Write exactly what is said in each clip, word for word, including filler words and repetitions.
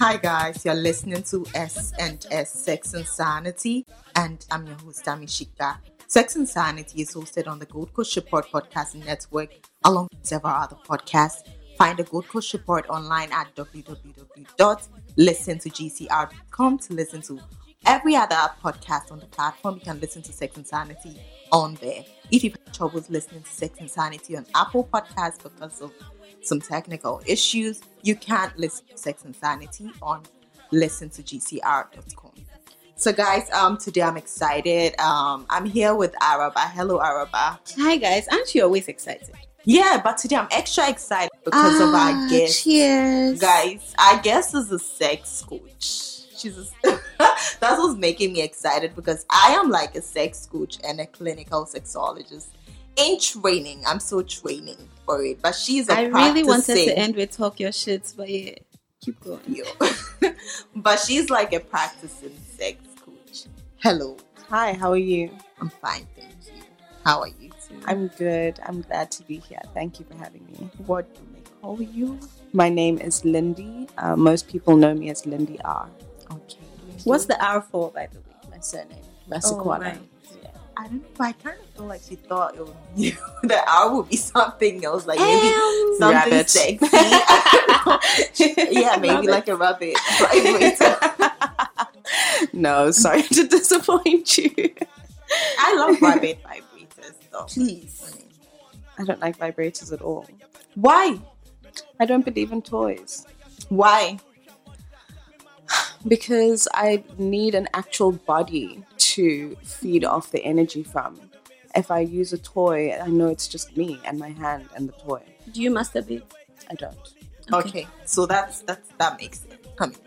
Hi guys, you're listening to S and S Sex Insanity, and I'm your host Amishika. Sex Insanity is hosted on the Gold Coast Report podcasting network, along with several other podcasts. Find the Gold Coast Report online at w w w dot listen to g c r dot com to listen to every other podcast on the platform. You can listen to Sex Insanity on there. If you've had troubles listening to Sex Insanity on Apple Podcasts because of some technical issues, you can't listen to Sex Insanity on listen to g c r dot com. So guys, um, today I'm excited. Um, I'm here with Araba. Hello, Araba. Hi guys. Aren't you always excited? Yeah, but today I'm extra excited because ah, of our guest. Cheers. Guys, our guest is a sex coach. She's a, that's what's making me excited, because I am like a sex coach and a clinical sexologist in training. I'm so training for it, but she's a I really wanted to end with talk your shit, but yeah, keep going. But she's like a practicing sex coach. Hello. Hi, how are you? I'm fine, thank you. How are you too? I'm good. I'm glad to be here. Thank you for having me. What do they call you? My name is Lindy. Uh, most people know me as Lindy R. Okay. What's the R for, by the way? My surname. Masakwala. Oh, right. Yeah. I don't know, but I kind of feel like she thought it would be, the R would be something else, like maybe um, something rabbit. Sexy. Yeah, maybe rabbit. Like a rabbit. No, sorry to disappoint you. I love rabbit vibrators, though. Please. I don't like vibrators at all. Why? I don't believe in toys. Why? Because I need an actual body to feed off the energy from. If I use a toy, I know it's just me and my hand and the toy. Do you masturbate? I don't. Okay, okay. So that's, that's that makes sense. I mean,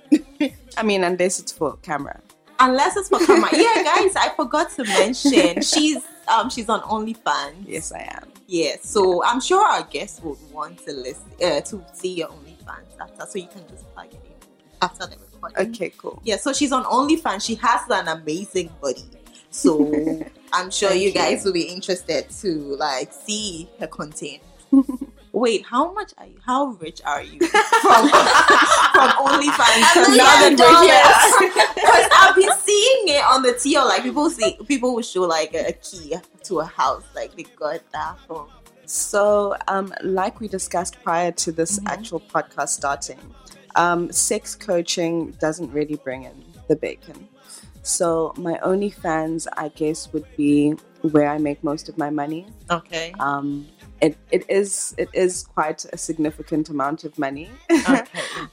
I mean, unless it's for camera. Unless it's for camera. Yeah, guys, I forgot to mention she's um she's on OnlyFans. Yes, I am. Yeah, so I'm sure our guests would want to list uh, to see your OnlyFans after, so you can just plug it in after the recording. Okay, cool. Yeah, so she's on OnlyFans. She has an amazing body, so I'm sure you guys will be interested to like see her content. Wait, how much are you? How rich are you from, from OnlyFans? Now that we're here, because I'll be seeing it on the T O. Like people see, people will show like a key to a house, like they got that from. So, um, like we discussed prior to this mm-hmm. actual podcast starting, um, sex coaching doesn't really bring in the bacon. So my OnlyFans, I guess, would be where I make most of my money. Okay. Um. It it is it is quite a significant amount of money, okay.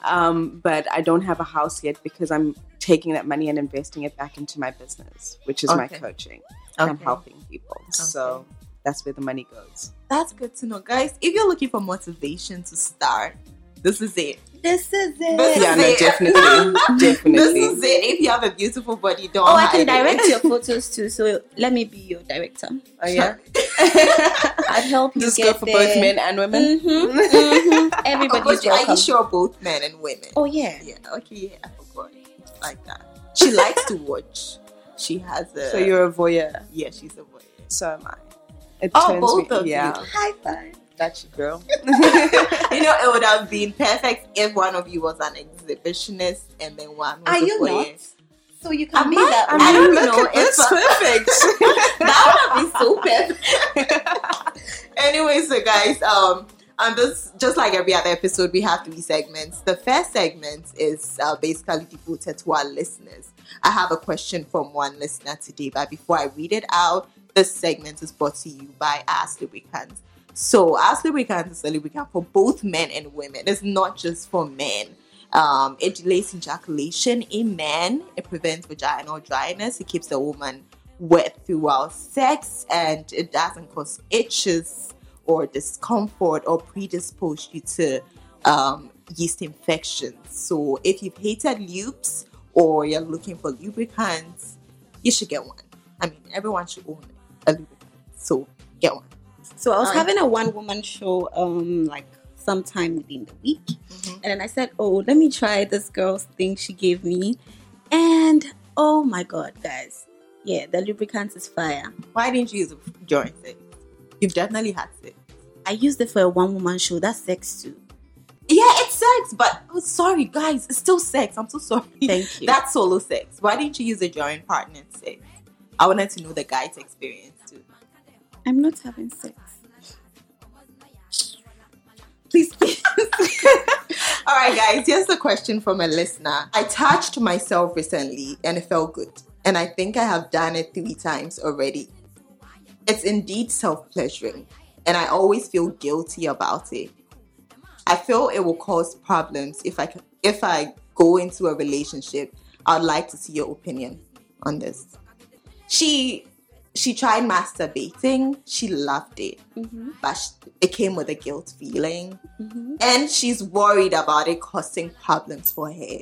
um, but I don't have a house yet because I'm taking that money and investing it back into my business, which is okay. my coaching. Okay. I'm helping people, okay. So that's where the money goes. That's good to know, guys. If you're looking for motivation to start, this is it. This is it. This yeah, is no, it. definitely, definitely. This is it. If you have a beautiful body, don't. Oh, I can direct it. Your photos too. So let me be your director. Oh yeah. I'd help you just get there. Just go for there. Both men and women. Mm-hmm. Mm-hmm. Everybody's welcome. Are you sure both men and women? Oh yeah. Yeah. Okay. Yeah. I forgot. Like that. She likes to watch. She has a. So you're a voyeur. Yeah, she's a voyeur. So am I. It oh, both me, of yeah. you. High five. That's your girl. You know, it would have been perfect if one of you was an exhibitionist and then one was Are a you player. Not? So you can be that. I, I don't you know. It's perfect. That would be so perfect. Anyway, so guys, um, on this, just like every other episode, we have three segments. The first segment is uh, basically devoted to our listeners. I have a question from one listener today, but before I read it out, this segment is brought to you by A S Lubricants. So, A S Lubricants is a lubricant for both men and women. It's not just for men. Um, it delays ejaculation in men. It prevents vaginal dryness. It keeps the woman wet throughout sex. And it doesn't cause itches or discomfort or predispose you to um, yeast infections. So, if you've hated lubes or you're looking for lubricants, you should get one. I mean, everyone should own a lubricant. So, get one. So I was um, having a one-woman show um, like sometime within the week. Mm-hmm. And then I said, oh, let me try this girl's thing she gave me. And oh my God, guys. Yeah, the lubricant is fire. Why didn't you use it during sex? You've definitely had sex. I used it for a one-woman show. That's sex too. Yeah, it's sex, but oh, sorry, guys, it's still sex. I'm so sorry. Thank you. That's solo sex. Why didn't you use a jarring partner and sex? I wanted to know the guy's experience too. I'm not having sex. Please, please. All right, guys, here's the question from a listener. I touched myself recently and it felt good. And I think I have done it three times already. It's indeed self-pleasuring. And I always feel guilty about it. I feel it will cause problems if I, if I go into a relationship. I'd like to see your opinion on this. She... She tried masturbating. She loved it. Mm-hmm. But she, it came with a guilt feeling. Mm-hmm. And she's worried about it causing problems for her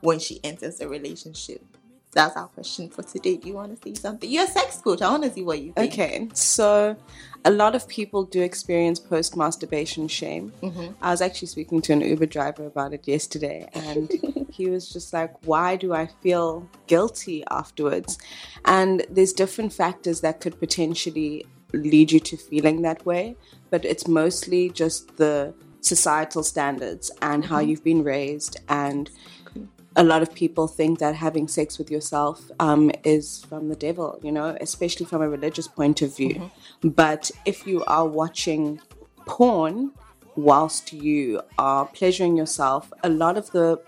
when she enters a relationship. That's our question for today. Do you want to see something? You're a sex coach. I want to see what you think. Okay. So a lot of people do experience post-masturbation shame. Mm-hmm. I was actually speaking to an Uber driver about it yesterday. And he was just like, why do I feel guilty afterwards? And there's different factors that could potentially lead you to feeling that way. But it's mostly just the societal standards and how you've been raised. And a lot of people think that having sex with yourself um, is from the devil, you know, especially from a religious point of view. Mm-hmm. But if you are watching porn whilst you are pleasuring yourself, a lot of the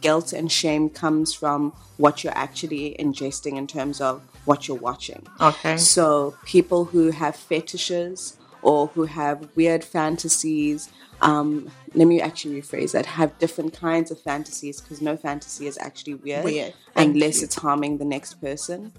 guilt and shame comes from what you're actually ingesting in terms of what you're watching. Okay. So people who have fetishes or who have weird fantasies, um, let me actually rephrase that, have different kinds of fantasies, because no fantasy is actually weird, weird. unless you. It's harming the next person.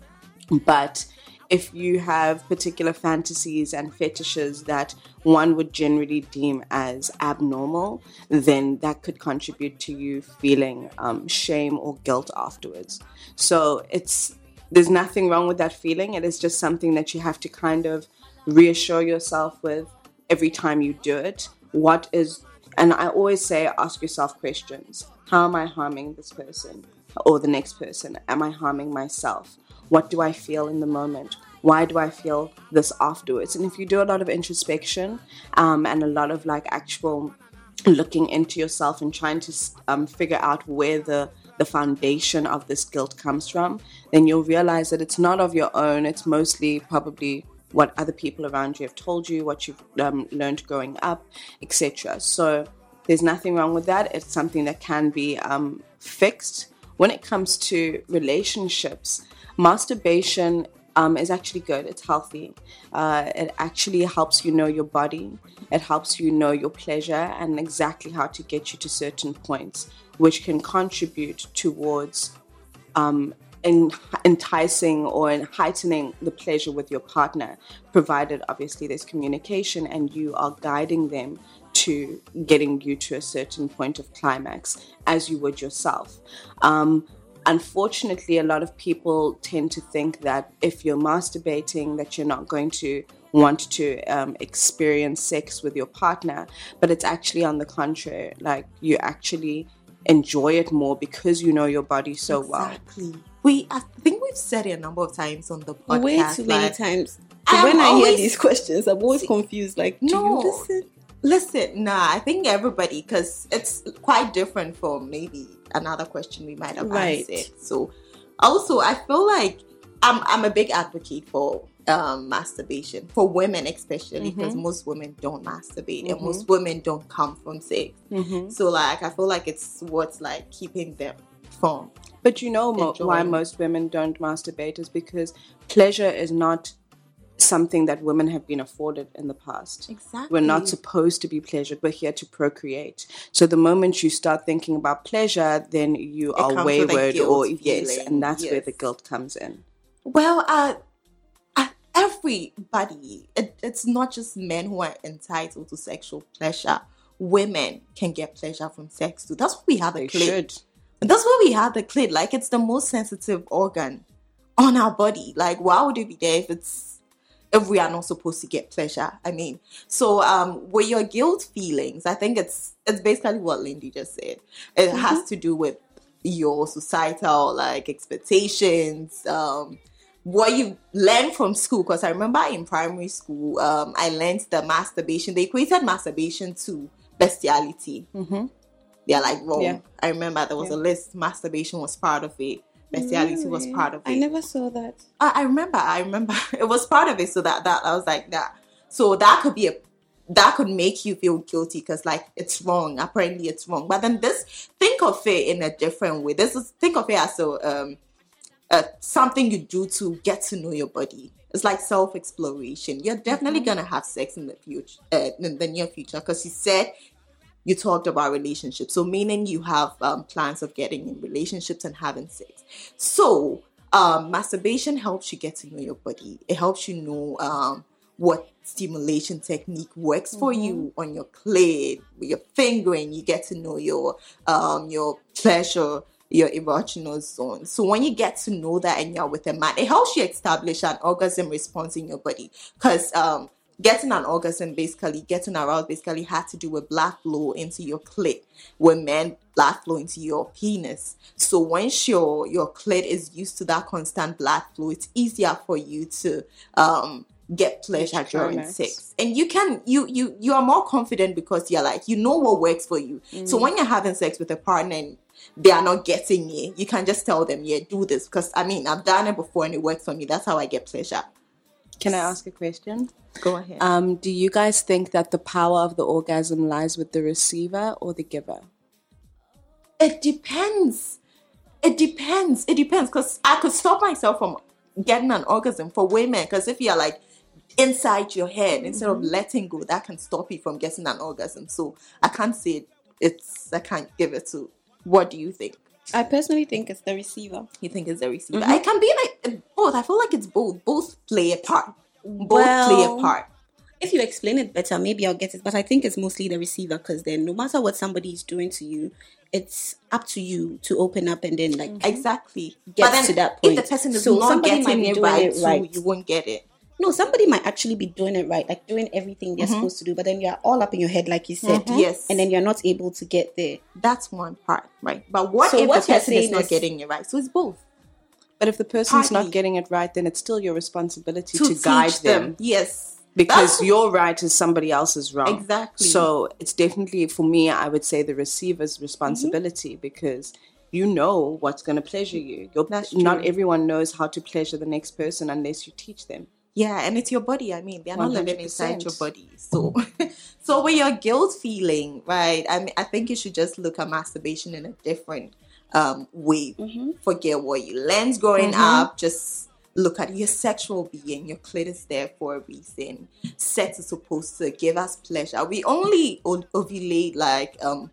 But if you have particular fantasies and fetishes that one would generally deem as abnormal, then that could contribute to you feeling um, shame or guilt afterwards. So it's there's nothing wrong with that feeling. It is just something that you have to kind of reassure yourself with every time you do it. What is, and I always say, ask yourself questions. How am I harming this person or the next person? Am I harming myself? What do I feel in the moment? Why do I feel this afterwards? And if you do a lot of introspection um, and a lot of like actual looking into yourself and trying to um, figure out where the, the foundation of this guilt comes from, then you'll realize that it's not of your own. It's mostly probably what other people around you have told you, what you've um, learned growing up, et cetera. So there's nothing wrong with that. It's something that can be um, fixed. When it comes to relationships, masturbation um, is actually good. It's healthy. Uh, it actually helps you know your body. It helps you know your pleasure and exactly how to get you to certain points, which can contribute towards um, en- enticing or en- heightening the pleasure with your partner, provided obviously there's communication and you are guiding them to getting you to a certain point of climax as you would yourself. Um, Unfortunately, a lot of people tend to think that if you're masturbating, that you're not going to want to um, experience sex with your partner. But it's actually on the contrary. Like, you actually enjoy it more because you know your body so well. Exactly. We, I think we've said it a number of times on the podcast. Way too many like, times. I'm when always, I hear these questions, I'm always confused. Like, do no, you listen? Listen, nah, I think everybody, because it's quite different from maybe another question we might have right. answered. So also I feel like I'm I'm a big advocate for um, masturbation for women, especially because mm-hmm. most women don't masturbate mm-hmm. and most women don't come from sex. Mm-hmm. So like I feel like it's what's like keeping them from. But you know mo- why most women don't masturbate is because pleasure is not something that women have been afforded in the past. Exactly. We're not supposed to be pleasured. We're here to procreate. So the moment you start thinking about pleasure, then you it are wayward or feeling. Yes, and that's yes. where the guilt comes in. Well, uh, uh everybody, it, it's not just men who are entitled to sexual pleasure. Women can get pleasure from sex too. That's what we have they a clit. Should. That's what we have the clit. Like, it's the most sensitive organ on our body. Like, why would it be there if it's if we are not supposed to get pleasure, I mean. So um, with your guilt feelings, I think it's it's basically what Lindy just said. It mm-hmm. has to do with your societal, like, expectations, um, what you learn from school. Because I remember in primary school, um, I learned that masturbation, they equated masturbation to bestiality. Mm-hmm. they're like wrong. Yeah. I remember there was yeah. a list. Masturbation was part of it. Bestiality really? was part of it. I never saw that. I, I remember. I remember it was part of it. So that that I was like that. So that could be a that could make you feel guilty because like it's wrong. Apparently it's wrong. But then this, think of it in a different way. This is think of it as a um uh, something you do to get to know your body. It's like self-exploration. You're definitely mm-hmm. gonna have sex in the future, uh, in the near future, because you said. You talked about relationships. So meaning you have um, plans of getting in relationships and having sex. So um, masturbation helps you get to know your body. It helps you know um, what stimulation technique works mm-hmm. for you on your clit, with your fingering. You get to know your um, your pleasure, your erogenous zone. So when you get to know that and you're with a man, it helps you establish an orgasm response in your body. Because... Um, Getting an orgasm, basically, getting aroused, basically, had to do with blood flow into your clit. When men, blood flow into your penis. So once your your clit is used to that constant blood flow, it's easier for you to um, get pleasure during sex. And you can you you you are more confident because you're like you know what works for you. Mm. So when you're having sex with a partner and they are not getting it, you can just tell them, yeah, do this because I mean I've done it before and it works for me. That's how I get pleasure. Can I ask a question? Go ahead. Um, do you guys think that the power of the orgasm lies with the receiver or the giver? It depends. It depends. It depends. Because I could stop myself from getting an orgasm for women. Because if you're like inside your head, instead mm-hmm. of letting go, that can stop you from getting an orgasm. So I can't say it. It's, I can't give it to. What do you think? I personally think it's the receiver. You think it's the receiver? Mm-hmm. It can be like both. I feel like it's both. Both play a part. Both well, play a part. If you explain it better, maybe I'll get it. But I think it's mostly the receiver because then no matter what somebody is doing to you, it's up to you to open up and then like mm-hmm. exactly get to that point. If the person is so not getting it right, right. Too, you won't get it. No, somebody might actually be doing it right, like doing everything they're mm-hmm. supposed to do, but then you're all up in your head, like you said, mm-hmm. yes, and then you're not able to get there. That's one part, right? But what so if what the person is not is... getting it right? So it's both. But if the person's Party. not getting it right, then it's still your responsibility to, to guide them. them. Yes, because That's... your right is somebody else's wrong. Exactly. So it's definitely, for me, I would say the receiver's responsibility mm-hmm. because. You know what's going to pleasure you. You're, not everyone knows how to pleasure the next person unless you teach them. Yeah, and it's your body. I mean, they're not living inside your body. So, so with your guilt feeling, right, I mean, I think you should just look at masturbation in a different um, way. Mm-hmm. Forget what you learned growing mm-hmm. up. Just look at your sexual being. Your clit is there for a reason. Sex is supposed to give us pleasure. We only ov- ovulate like... Um,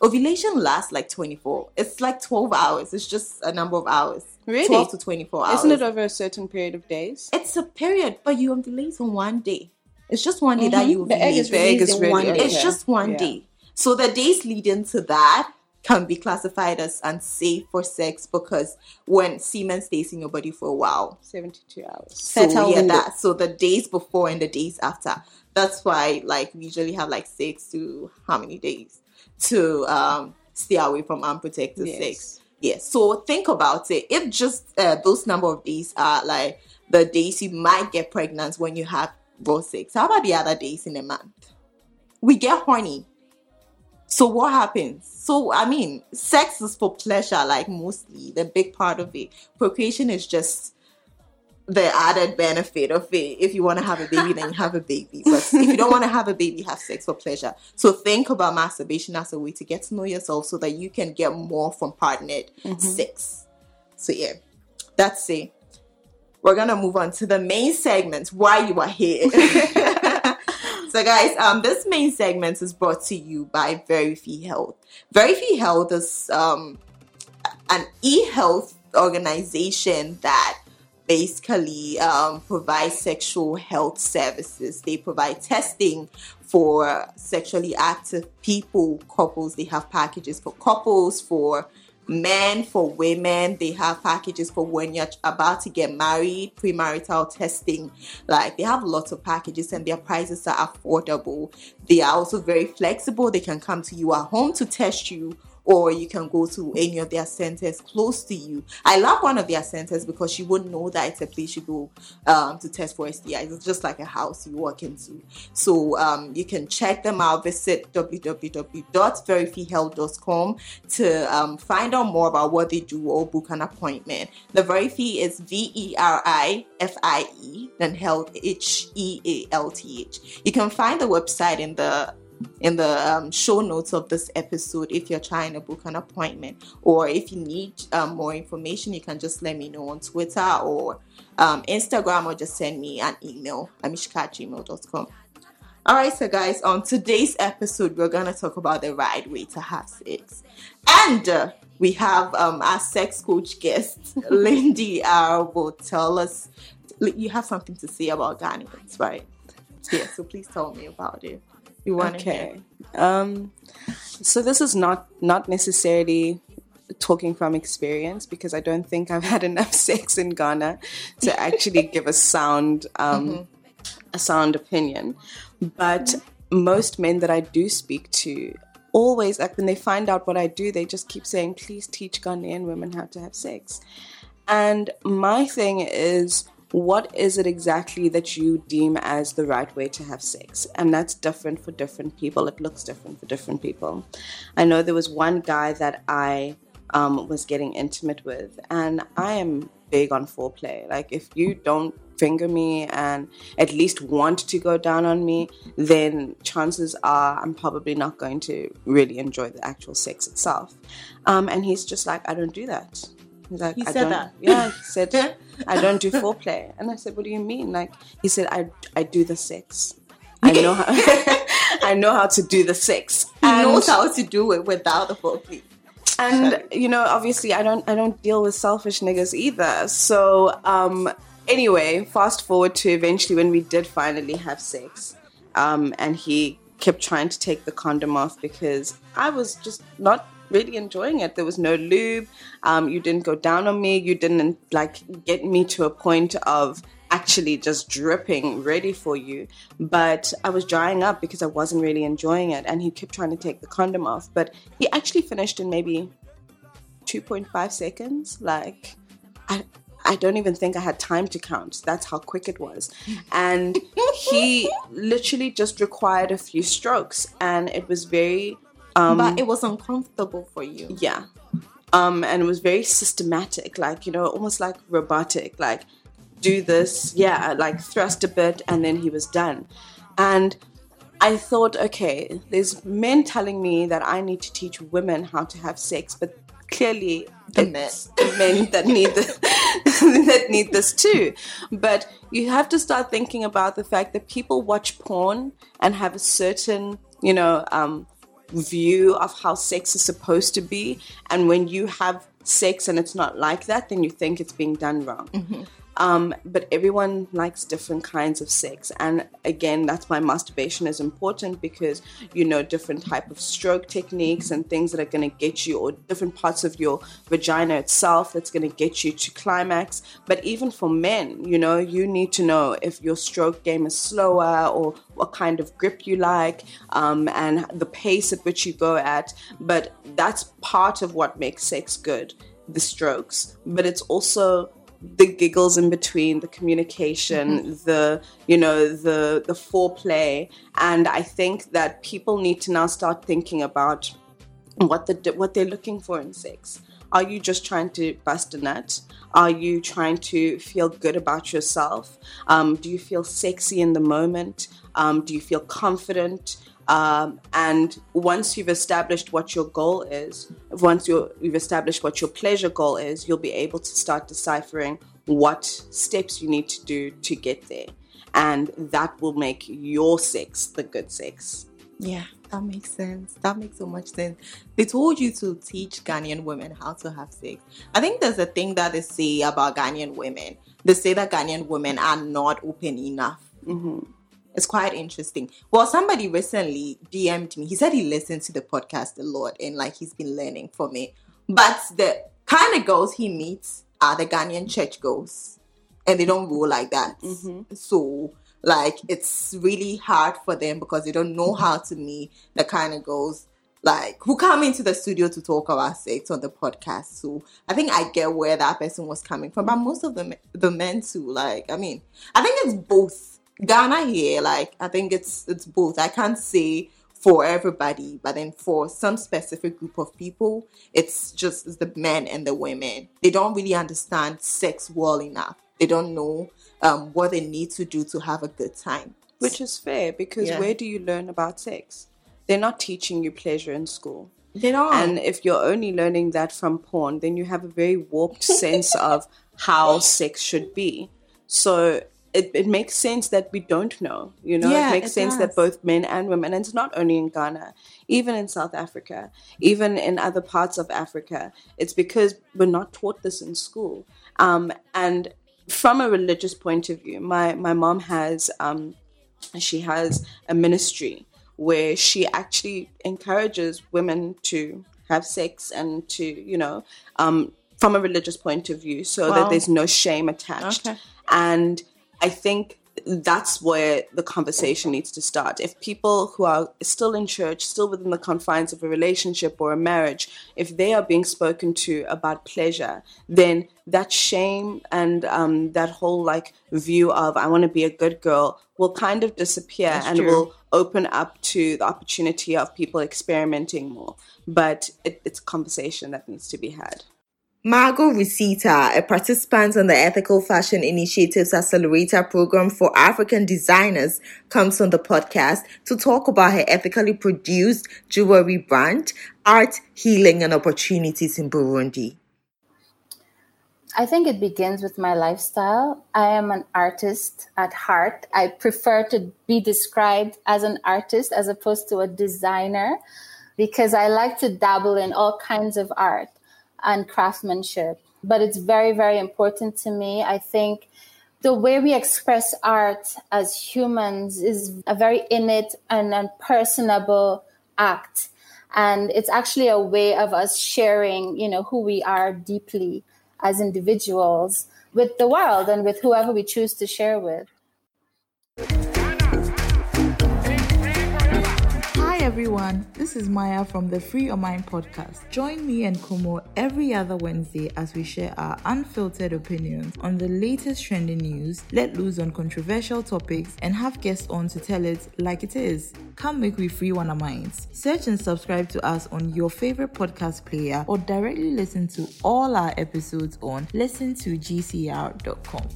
Ovulation lasts like twenty-four. It's like twelve hours. It's just a number of hours. Really? twelve to twenty-four hours. Isn't it over a certain period of days? It's a period, but you ovulate on one day. It's just one day mm-hmm. that you ovulate. The egg is, the egg is really one day. It's just one yeah. day. So the days leading to that can be classified as unsafe for sex because when semen stays in your body for a while. seventy-two hours. So, so yeah, that. So the days before and the days after. That's why like we usually have like six to how many days? To um, stay away from unprotected yes. sex. Yes. So think about it. If just uh, those number of days are like the days you might get pregnant when you have raw sex, how about the other days in a month? We get horny. So what happens? So, I mean, sex is for pleasure, like mostly the big part of it. Procreation is just the added benefit of it. If you want to have a baby, then you have a baby. But if you don't want to have a baby, have sex for pleasure. So think about masturbation as a way to get to know yourself so that you can get more from partnered mm-hmm. sex. So yeah, that's it. We're going to move on to the main segment, why you are here. So guys, um, this main segment is brought to you by Verify Health. Verify Health is um, an e-health organization that basically um, provide sexual health services. They provide testing for sexually active people, couples. They have packages for couples, for men, for women. They have packages for when you're about to get married, premarital testing. Like they have lots of packages and their prices are affordable. They are also very flexible. They can come to you at home to test you or you can go to any of their centers close to you. I love one of their centers because you wouldn't know that it's a place you go um, to test for S T Is. It's just like a house you walk into. So um, you can check them out. Visit w w w dot verify health dot com to um, find out more about what they do or book an appointment. The Verify is V E R I F I E, then health, H E A L T H. You can find the website in the in the um, show notes of this episode if you're trying to book an appointment, or if you need um, more information, you can just let me know on Twitter or um, Instagram, or just send me an email, amishikah at gmail dot com. Alright, so guys, on today's episode we're going to talk about the right way to have sex, and uh, we have um, our sex coach guest Lindy R will tell us. You have something to say about ganules, right? Yeah, so please tell me about it. You want okay. to hear? Um, so this is not, not necessarily talking from experience, because I don't think I've had enough sex in Ghana to actually give a sound um, mm-hmm. a sound opinion. But mm-hmm. most men that I do speak to, always, like when they find out what I do, they just keep saying, "Please teach Ghanaian women how to have sex." And my thing is, what is it exactly that you deem as the right way to have sex? And that's different for different people. It looks different for different people. I know there was one guy that I um, was getting intimate with, and I am big on foreplay. Like, if you don't finger me and at least want to go down on me, then chances are I'm probably not going to really enjoy the actual sex itself. Um, and he's just like, I don't do that. He's like, he I said don't, that. Yeah, he said, I don't do foreplay. And I said, what do you mean? Like, he said, I, I do the sex. I know how I know how to do the sex. He and, knows how to do it without the foreplay. And, Sorry. you know, obviously I don't I don't deal with selfish niggas either. So, um, anyway, fast forward to eventually when we did finally have sex, um, and he kept trying to take the condom off because I was just not really enjoying it. There was no lube. Um, you didn't go down on me. You didn't like get me to a point of actually just dripping ready for you. But I was drying up because I wasn't really enjoying it. And he kept trying to take the condom off. But he actually finished in maybe two point five seconds. Like, I I don't even think I had time to count. That's how quick it was. And he literally just required a few strokes. And it was very... Um, but it was uncomfortable for you. Yeah. Um, and it was very systematic, like, you know, almost like robotic, like do this, yeah, like thrust a bit, and then he was done. And I thought, okay, there's men telling me that I need to teach women how to have sex, but clearly the men, the men that need this, that need this too. But you have to start thinking about the fact that people watch porn and have a certain, you know, um, view of how sex is supposed to be, and when you have sex and it's not like that, then you think it's being done wrong. Mm-hmm. Um, but everyone likes different kinds of sex, and again, that's why masturbation is important, because you know different type of stroke techniques and things that are going to get you, or different parts of your vagina itself that's going to get you to climax. But even for men, you know, you need to know if your stroke game is slower, or what kind of grip you like, um, and the pace at which you go at. But that's part of what makes sex good, the strokes, but it's also the giggles in between, the communication, mm-hmm. the, you know, the the foreplay. And I think that people need to now start thinking about what the what they're looking for in sex. Are you just trying to bust a nut? Are you trying to feel good about yourself? Um, do you feel sexy in the moment? Um, do you feel confident? Um, and once you've established what your goal is, once you're, you've established what your pleasure goal is, you'll be able to start deciphering what steps you need to do to get there. And that will make your sex the good sex. Yeah, that makes sense. That makes so much sense. They told you to teach Ghanaian women how to have sex. I think there's a thing that they say about Ghanaian women. They say that Ghanaian women are not open enough. Mm-hmm. It's quite interesting. Well, somebody recently D M'd me. He said he listens to the podcast a lot, and like he's been learning from it. But the kind of girls he meets are the Ghanaian church girls, and they don't roll like that. Mm-hmm. So like it's really hard for them because they don't know how to meet the kind of girls like who come into the studio to talk about sex on the podcast. So I think I get where that person was coming from, but most of the the men too. Like, I mean, I think it's both. Ghana here, like I think it's it's both. I can't say for everybody, but then for some specific group of people, it's just it's the men and the women. They don't really understand sex well enough. They don't know um, what they need to do to have a good time. Which is fair, because yeah. Where do you learn about sex? They're not teaching you pleasure in school. They don't. And if you're only learning that from porn, then you have a very warped sense of how sex should be. So it, it makes sense that we don't know, you know. Yeah, it makes it sense does. That both men and women, and it's not only in Ghana, even in South Africa, even in other parts of Africa, it's because we're not taught this in school. Um, and from a religious point of view, my, my mom has... Um, She has a ministry where she actually encourages women to have sex and to, you know, um, from a religious point of view, so wow. that there's no shame attached. Okay. And I think that's where the conversation needs to start. If people who are still in church, still within the confines of a relationship or a marriage, if they are being spoken to about pleasure, then that shame and um, that whole like view of I want to be a good girl will kind of disappear. That's and true. Will open up to the opportunity of people experimenting more. But it, it's a conversation that needs to be had. Margaux Rusita, a participant on the Ethical Fashion Initiative's Accelerator program for African designers, comes on the podcast to talk about her ethically produced jewelry brand, art, healing, and opportunities in Burundi. I think it begins with my lifestyle. I am an artist at heart. I prefer to be described as an artist as opposed to a designer because I like to dabble in all kinds of art and craftsmanship, but it's very, very important to me. I think the way we express art as humans is a very innate and unpersonable act. And it's actually a way of us sharing, you know, who we are deeply as individuals with the world and with whoever we choose to share with. Hi everyone, this is Maya from the Free Your Mind podcast. Join me and Komo every other Wednesday as we share our unfiltered opinions on the latest trending news, let loose on controversial topics, and have guests on to tell it like it is. Come make we free one our minds. Search and subscribe to us on your favorite podcast player or directly listen to all our episodes on listen to g c r dot com.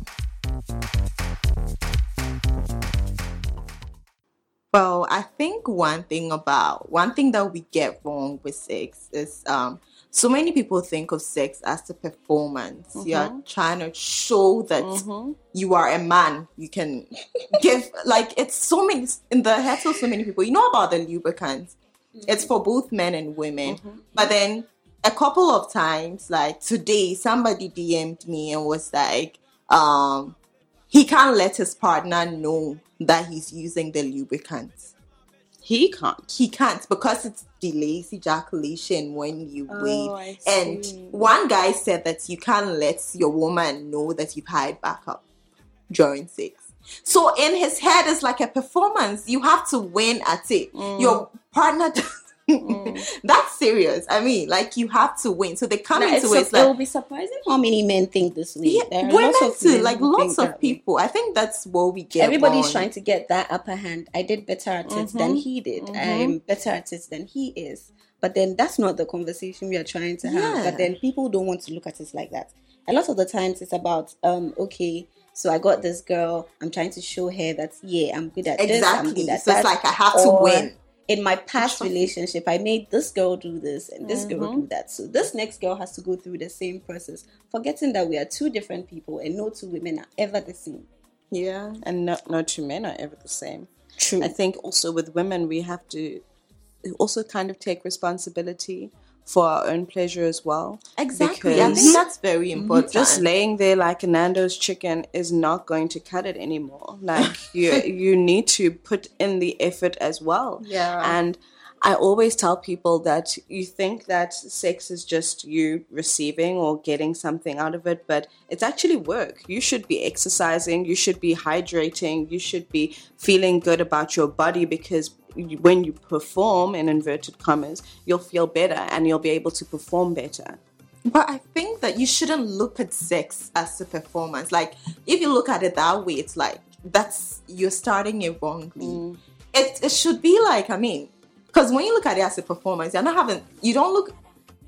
Well, I think one thing about, one thing that we get wrong with sex is um, so many people think of sex as a performance. Mm-hmm. You're trying to show that mm-hmm. you are a man. You can give, like, it's so many, in the heads of so many people, you know about the lubricants. Mm-hmm. It's for both men and women. Mm-hmm. But then a couple of times, like today, somebody D M'd me and was like, um, he can't let his partner know that he's using the lubricants. He can't. He can't because it delays ejaculation when you oh, wait. And one guy said that you can't let your woman know that you've had backup during sex. So in his head, it's like a performance. You have to win at it. Mm. Your partner does. Mm. That's serious. I mean, like you have to win. So they come no, into it. So, like, it will be surprising how many men think this way. Yeah, there are women lots of too. Like lots of people. Way. I think that's what we get. Everybody's on. Trying to get that upper hand. I did better at it mm-hmm. than he did. Mm-hmm. I'm better at it than he is. But then that's not the conversation we are trying to have. Yeah. But then people don't want to look at it like that. A lot of the times, it's about um, okay. So I got this girl. I'm trying to show her that yeah, I'm good at exactly. this. I'm good at so that. It's like I have or, to win. In my past relationship, I made this girl do this and this mm-hmm. girl do that. So this next girl has to go through the same process, forgetting that we are two different people and no two women are ever the same. Yeah, and no, no two men are ever the same. True. I think also with women, we have to also kind of take responsibility for our own pleasure as well. Exactly. I think that's very important. Just laying there like a Nando's chicken is not going to cut it anymore. Like you you need to put in the effort as well. Yeah. And I always tell people that you think that sex is just you receiving or getting something out of it, but it's actually work. You should be exercising, you should be hydrating, you should be feeling good about your body because when you perform, in inverted commas, you'll feel better and you'll be able to perform better. But I think that you shouldn't look at sex as a performance. Like, if you look at it that way, it's like, that's, you're starting it wrongly. Mm. It it should be like, I mean, because when you look at it as a performance, you're not having, you don't look,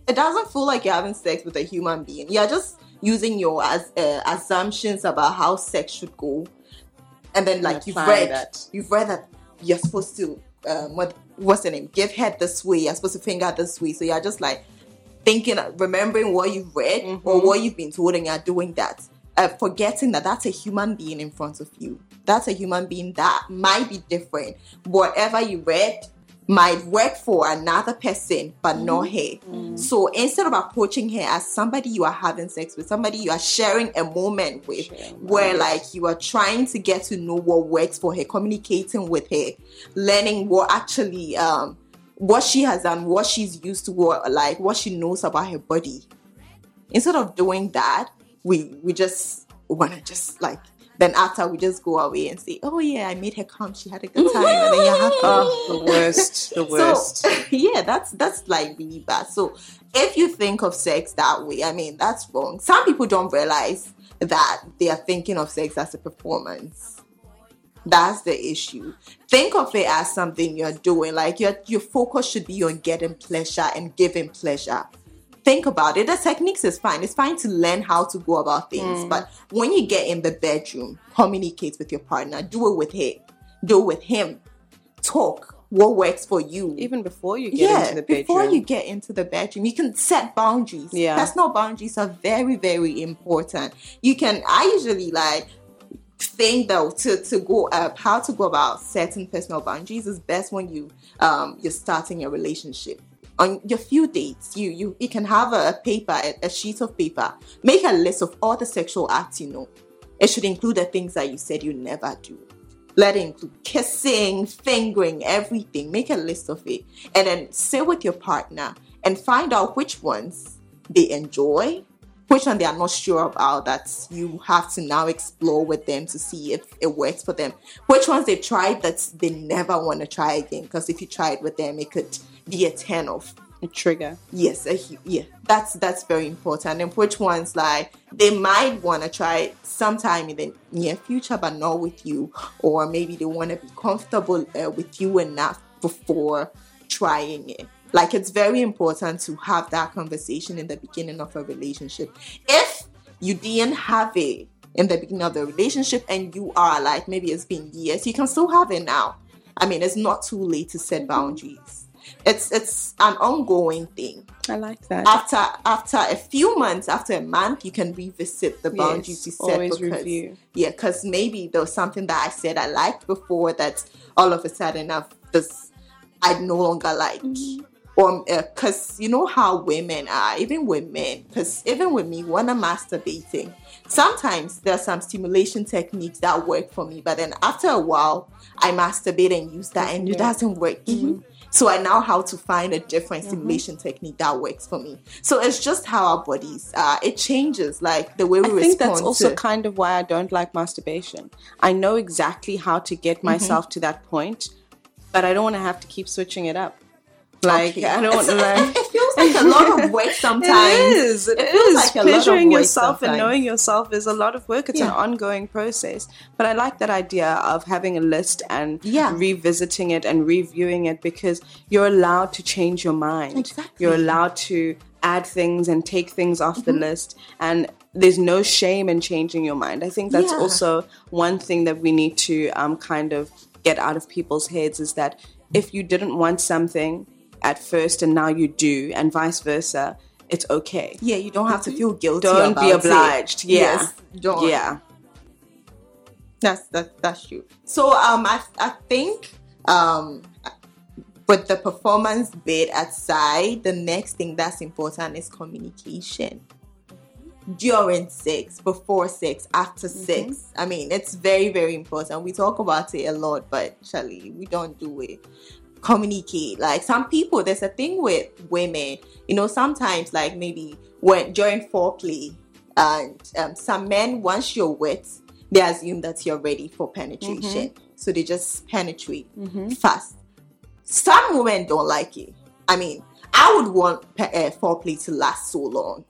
it doesn't feel like you're having sex with a human being. You're just using your as, uh, assumptions about how sex should go. And then, like, you've read, that. you've read that you're supposed to, um, what what's the name? Give head this way, you're supposed to finger this way. So you're just like, thinking, remembering what you've read mm-hmm. or what you've been told, and you're doing that, uh, forgetting that that's a human being in front of you. That's a human being that might be different. Whatever you read might work for another person, but mm-hmm. not her. Mm-hmm. So instead of approaching her as somebody you are having sex with, somebody you are sharing a moment with, sharing where life. Like you are trying to get to know what works for her, communicating with her, learning what actually. Um, what she has done, what she's used to, what, like, what she knows about her body. Instead of doing that, we we just want to just, like, then after we just go away and say, oh, yeah, I made her come. She had a good time. And then you have oh, the worst, the worst. So, yeah, that's, that's, like, really bad. So if you think of sex that way, I mean, that's wrong. Some people don't realize that they are thinking of sex as a performance. That's the issue. Think of it as something you're doing. Like, your your focus should be on getting pleasure and giving pleasure. Think about it. The techniques is fine. It's fine to learn how to go about things. Mm. But when you get in the bedroom, communicate with your partner. Do it with her. Do it with him. Talk. What works for you. Even before you get yeah, into the bedroom. Before you get into the bedroom, you can set boundaries. Yeah. Personal boundaries are very, very important. You can, I usually like... thing though to to go up how to go about setting personal boundaries is best when you um you're starting a relationship. On your few dates, you you, you can have a paper a, a sheet of paper. Make a list of all the sexual acts you know. It should include the things that you said you never do. Let it include kissing, fingering, everything. Make a list of it, and then sit with your partner and find out which ones they enjoy, which one they are not sure about, that you have to now explore with them to see if it works for them. Which ones they've tried that they never want to try again, because if you try it with them, it could be a turn off. A trigger. Yes, a, yeah, that's that's very important. And which ones, like, they might want to try sometime in the near future, but not with you. Or maybe they want to be comfortable uh, with you enough before trying it. Like, it's very important to have that conversation in the beginning of a relationship. If you didn't have it in the beginning of the relationship and you are like, maybe it's been years, you can still have it now. I mean, it's not too late to set boundaries. It's it's an ongoing thing. I like that. After after a few months, after a month, you can revisit the boundaries yes, you set. Always because, review. Yeah, because maybe there was something that I said I liked before that all of a sudden I've this, I no longer like. Mm-hmm. Or because uh, you know how women are, even with men, because even with me, when I'm masturbating, sometimes there's some stimulation techniques that work for me, but then after a while, I masturbate and use that, and yeah. it doesn't work. Mm-hmm. So I know how to find a different stimulation mm-hmm. technique that works for me. So it's just how our bodies are. It changes, like, the way we I respond. I think that's also to... kind of why I don't like masturbation. I know exactly how to get myself mm-hmm. to that point, but I don't want to have to keep switching it up. Like, okay. I don't like. It feels like a lot of work sometimes. It is. It, it feels is. Like a Pleasuring lot of yourself sometimes. And knowing yourself is a lot of work. It's yeah. an ongoing process. But I like that idea of having a list and yeah. revisiting it and reviewing it, because you're allowed to change your mind. Exactly. You're allowed to add things and take things off mm-hmm. the list. And there's no shame in changing your mind. I think that's yeah. also one thing that we need to um, kind of get out of people's heads, is that if you didn't want something at first and now you do, and vice versa, it's okay. Yeah, you don't have to feel guilty. Don't about be obliged. It. Yeah. Yes, don't. Yeah, that's that, that's true. So um, I I think um, with the performance bit aside, the next thing that's important is communication during sex, before sex, after mm-hmm. sex. I mean, it's very very important. We talk about it a lot, but actually we don't do it. Communicate. Like, some people, there's a thing with women, you know, sometimes, like, maybe when during foreplay, and um, some men, once you're wet, they assume that you're ready for penetration, mm-hmm. so they just penetrate mm-hmm. fast. Some women don't like it. I mean, I would want uh, foreplay to last so long.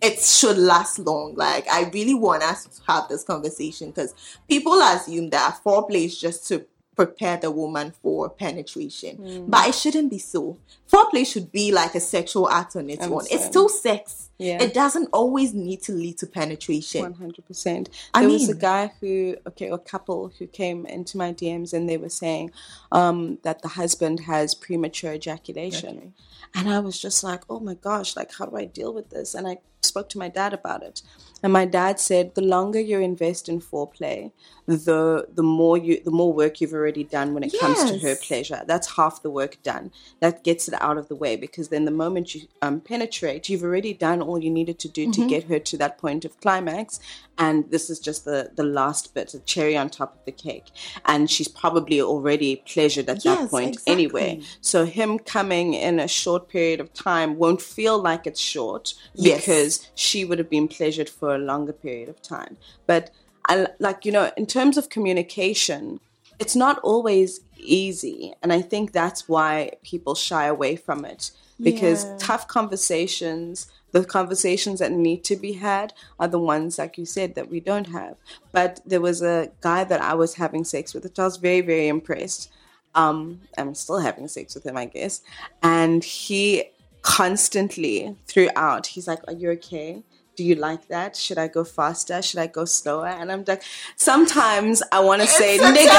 It should last long. Like, I really want us to have this conversation, because people assume that foreplay is just to prepare the woman for penetration. Mm. But it shouldn't be so. Foreplay should be like a sexual act on its own. It's still sex. Yeah. It doesn't always need to lead to penetration. one hundred percent. There I mean, was a guy who, okay, a couple who came into my D Ms and they were saying um, that the husband has premature ejaculation. Okay. And I was just like, oh my gosh, like, how do I deal with this? And I spoke to my dad about it. And my dad said, the longer you invest in foreplay, the the more you the more work you've already done when it yes. comes to her pleasure. That's half the work done. That gets it out of the way, because then the moment you um, penetrate, you've already done all you needed to do mm-hmm. to get her to that point of climax. And this is just the, the last bit, the cherry on top of the cake. And she's probably already pleasured at yes, that point exactly. anyway. So him coming in a short period of time won't feel like it's short yes. because she would have been pleasured for a longer period of time. But I, like, you know, in terms of communication, it's not always easy. And I think that's why people shy away from it, because yeah. tough conversations... The conversations that need to be had are the ones, like you said, that we don't have. But there was a guy that I was having sex with, which I was very, very impressed. Um, I'm still having sex with him, I guess. And he constantly, throughout, he's like, are you okay? Do you like that? Should I go faster? Should I go slower? And I'm like, sometimes I want to say, nigga.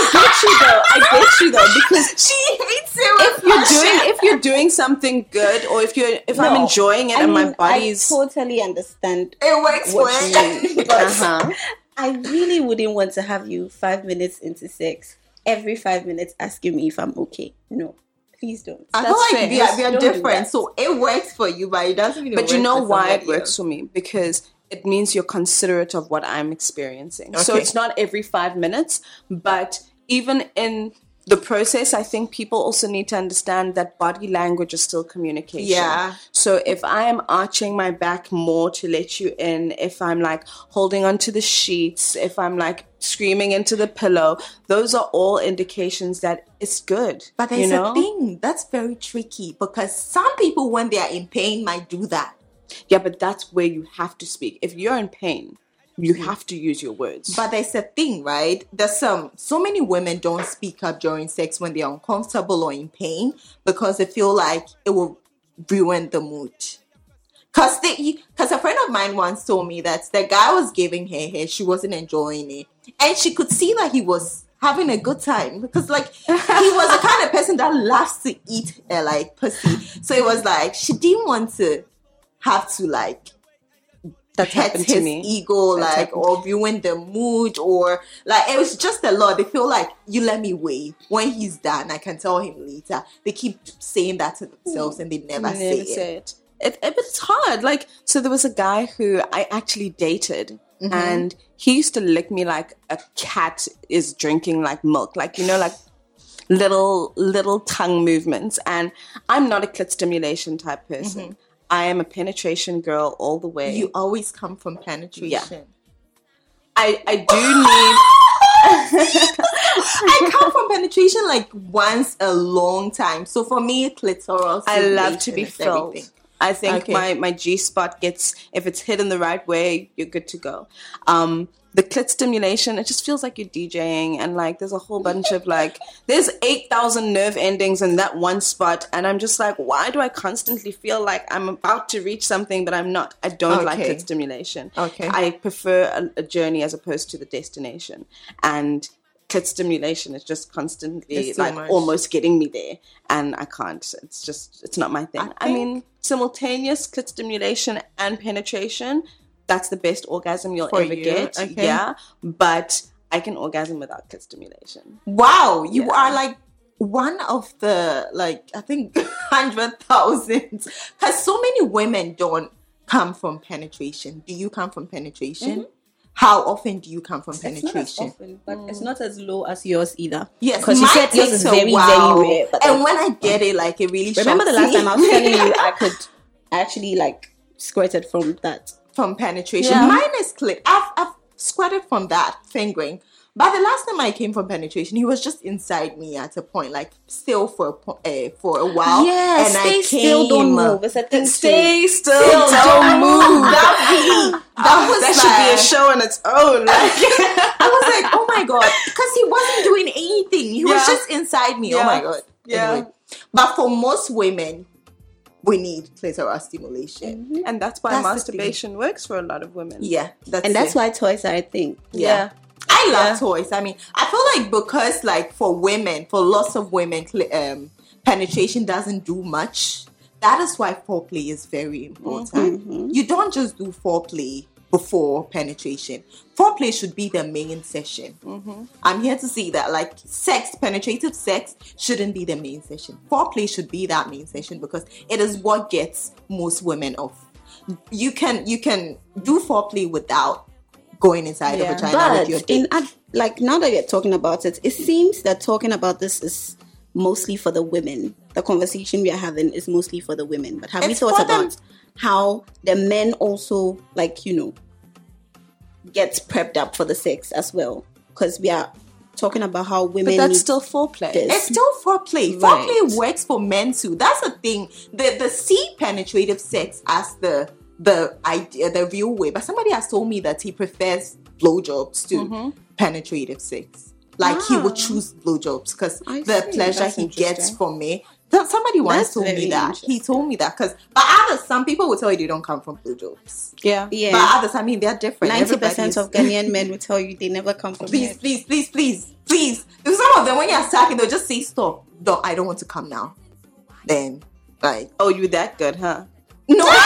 I get you though. I get you though. Because she hates it. If you're doing, if you're doing something good, or if you're, if no. I'm enjoying it, I and mean, my body's, I totally understand. It works for it. Uh-huh. I really wouldn't want to have you five minutes into sex. Every five minutes, asking me if I'm okay. No. Please don't. I That's feel like we are, we are different. So it works for you, but it doesn't really But you know why it works else. for me? Because it means you're considerate of what I'm experiencing. Okay. So it's not every five minutes, but even in the process, I think people also need to understand that body language is still communication. Yeah. So if I am arching my back more to let you in, if I'm like holding onto the sheets, if I'm like screaming into the pillow, those are all indications that it's good. But there's you know? a thing that's very tricky, because some people, when they are in pain, might do that. Yeah, but that's where you have to speak. If you're in pain, you have to use your words. But there's a thing, right? There's some, so many women don't speak up during sex when they're uncomfortable or in pain, because they feel like it will ruin the mood. Because a friend of mine once told me that the guy was giving her hair, she wasn't enjoying it. And she could see that he was having a good time, because, like, he was the kind of person that loves to eat her, like, pussy. So it was like, she didn't want to have to, like, that hurt his to me. ego, That's like, happened. or ruin the mood, or, like, it was just a lot. They feel like, you let me wait. When he's done, I can tell him later. They keep saying that to themselves, and they never, they never say, say it. it. It, it, but it's hard. Like, so there was a guy who I actually dated, mm-hmm. and he used to lick me like a cat is drinking like milk, like, you know, like little little tongue movements. And I'm not a clit stimulation type person. Mm-hmm. I am a penetration girl all the way. You always come from penetration. Yeah. I I do need. I come from penetration like once a long time. So for me, clitoral. I love to be filled. Everything. I think okay. my, my G-spot gets, if it's hidden the right way, you're good to go. Um, the clit stimulation, it just feels like you're DJing, and like there's a whole bunch of like, there's eight thousand nerve endings in that one spot, and I'm just like, why do I constantly feel like I'm about to reach something but I'm not? I don't okay. like clit stimulation. Okay. I prefer a, a journey as opposed to the destination. And clit stimulation is just constantly like much. almost getting me there, and I can't. It's just, it's not my thing. I, I mean, simultaneous clit stimulation and penetration, that's the best orgasm you'll ever you. get. Okay. Yeah, but I can orgasm without clit stimulation. Wow, you yeah. are like one of the, like, I think one hundred thousand, because so many women don't come from penetration. Do you come from penetration? Mm-hmm. How often do you come from it's penetration? It's not as often, but mm. it's not as low as yours either. Yes, because you said yours is very, wow. very rare. But and like, when I get it, like, it really Remember the last me. time I was telling you I could actually, like, squirted from that. From penetration. Yeah. Mine is clit. I've, I've squirted from that fingering. By the last time I came from penetration, he was just inside me at a point, like still for a po- uh, for a while. Yeah, and stay I came, still, don't move. It's a thing. Stay too. still, still don't, don't move. That, that, that was that like, should be a show on its own. Like, I was like, oh my god, because he wasn't doing anything. He yeah. was just inside me. Yeah. Oh my god. Yeah. Anyway. But for most women, we need clitoral stimulation. Mm-hmm. And that's why that's masturbation works for a lot of women. Yeah. That's and that's it. Why toys are a thing. Yeah. yeah. I love yeah. toys. I mean, I feel like because like for women, for lots of women, um, penetration doesn't do much. That is why foreplay is very important. Mm-hmm. You don't just do foreplay before penetration. Foreplay should be the main session. Mm-hmm. I'm here to say that, like, sex, penetrative sex shouldn't be the main session. Foreplay should be that main session because it is what gets most women off. You can you can do foreplay without going inside yeah. of a vagina but with your dick. In ad- like now that you're talking about it, it seems that talking about this is mostly for the women. The conversation we are having is mostly for the women. But have it's we thought about them- how the men also, like, you know, gets prepped up for the sex as well? Because we are talking about how women... But that's still foreplay. This. It's still foreplay. Right. Foreplay works for men too. That's the thing. The the see penetrative sex as the the idea, the real way. But somebody has told me that he prefers blowjobs to mm-hmm. penetrative sex. Like ah. he would choose blowjobs because the see. pleasure that's he gets from me. Somebody once told me that. He told me that because, but others, some people will tell you they don't come from blowjobs. Yeah, yeah. But others, I mean, they're different. Ninety percent of Ghanaian men will tell you they never come from. Please, men. please, please, please, please. If some of them, when you're attacking, they'll just say, "Stop! No, I don't want to come now." Then, like, oh, you that good, huh? No, I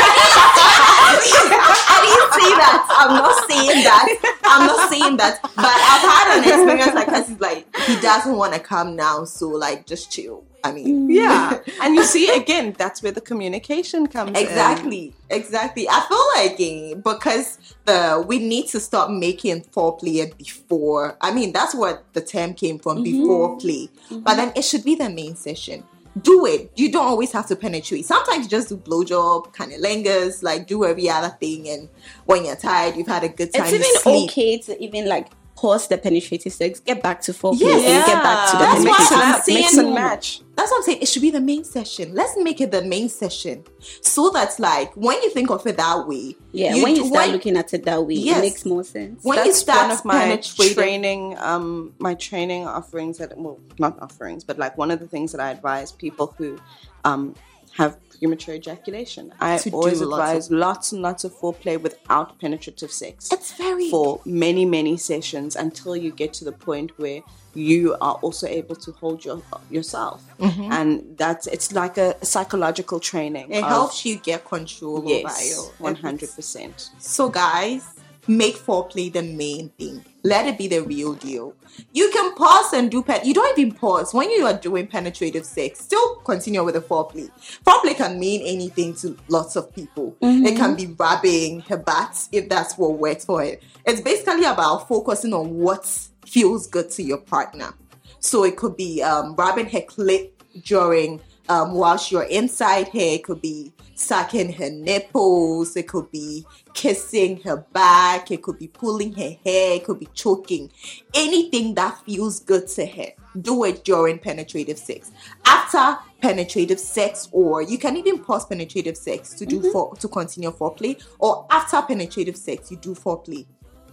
didn't, I didn't say that. I'm not saying that. I'm not saying that. But I've had an experience like this. He's like, he doesn't want to come now, so like, just chill. I mean, yeah. And you see, again, that's where the communication comes exactly, in. Exactly. Exactly. I feel like because the we need to stop making foreplay a before. I mean, that's where the term came from, mm-hmm. before play. Mm-hmm. But then it should be the main session. Do it. You don't always have to penetrate. Sometimes you just do blowjob, kind of lingers, like do every other thing. And when you're tired, you've had a good time. It's even sleep. Okay to even like pause the penetrative sex, get back to foreplay, yes. and get back to the that's penetrative what I'm saying. Mix and match. That's what I'm saying. It should be the main session. Let's make it the main session, so that's like when you think of it that way. Yeah, you when you start when, looking at it that way, yes. it makes more sense. When that's you start one of my training, um, my training offerings that well, not offerings, but like one of the things that I advise people who, um, have premature ejaculation. I always advise lots, of- lots and lots of foreplay without penetrative sex. It's very for many, many sessions until you get to the point where you are also able to hold your yourself. Mm-hmm. And that's it's like a psychological training. It of, helps you get control yes, over your one hundred percent. So guys, make foreplay the main thing. Let it be the real deal. You can pause and do pet. You don't even pause when you are doing penetrative sex. Still continue with the foreplay. Foreplay can mean anything to lots of people. Mm-hmm. It can be rubbing her butt if that's what works for it. It's basically about focusing on what feels good to your partner. So it could be um, rubbing her clit during um, whilst you're inside her. It could be sucking her nipples, it could be kissing her back, it could be pulling her hair, it could be choking. Anything that feels good to her, do it during penetrative sex. After penetrative sex, or you can even pause penetrative sex to do mm-hmm. for to continue foreplay, or after penetrative sex, you do foreplay.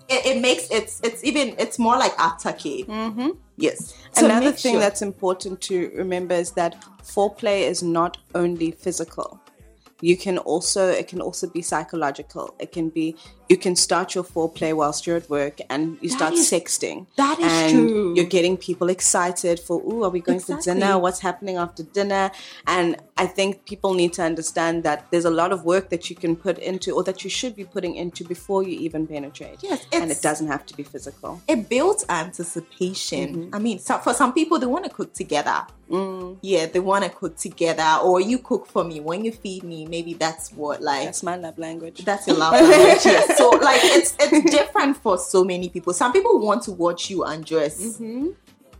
It, it makes it's it's even it's more like aftercare. Mm-hmm. Yes. So another thing sure. that's important to remember is that foreplay is not only physical. You can also, it can also be psychological. It can be, you can start your foreplay whilst you're at work and you that start is, sexting. That is and true. You're getting people excited for, ooh, are we going exactly. for dinner? What's happening after dinner? And I think people need to understand that there's a lot of work that you can put into or that you should be putting into before you even penetrate. Yes. And it doesn't have to be physical. It builds anticipation. Mm-hmm. I mean, so for some people, they want to cook together. Mm. Yeah, they want to cook together, or you cook for me when you feed me. Maybe that's what like that's my love language. That's your love language. Yes. So like it's it's different for so many people. Some people want to watch you undress. Mm-hmm.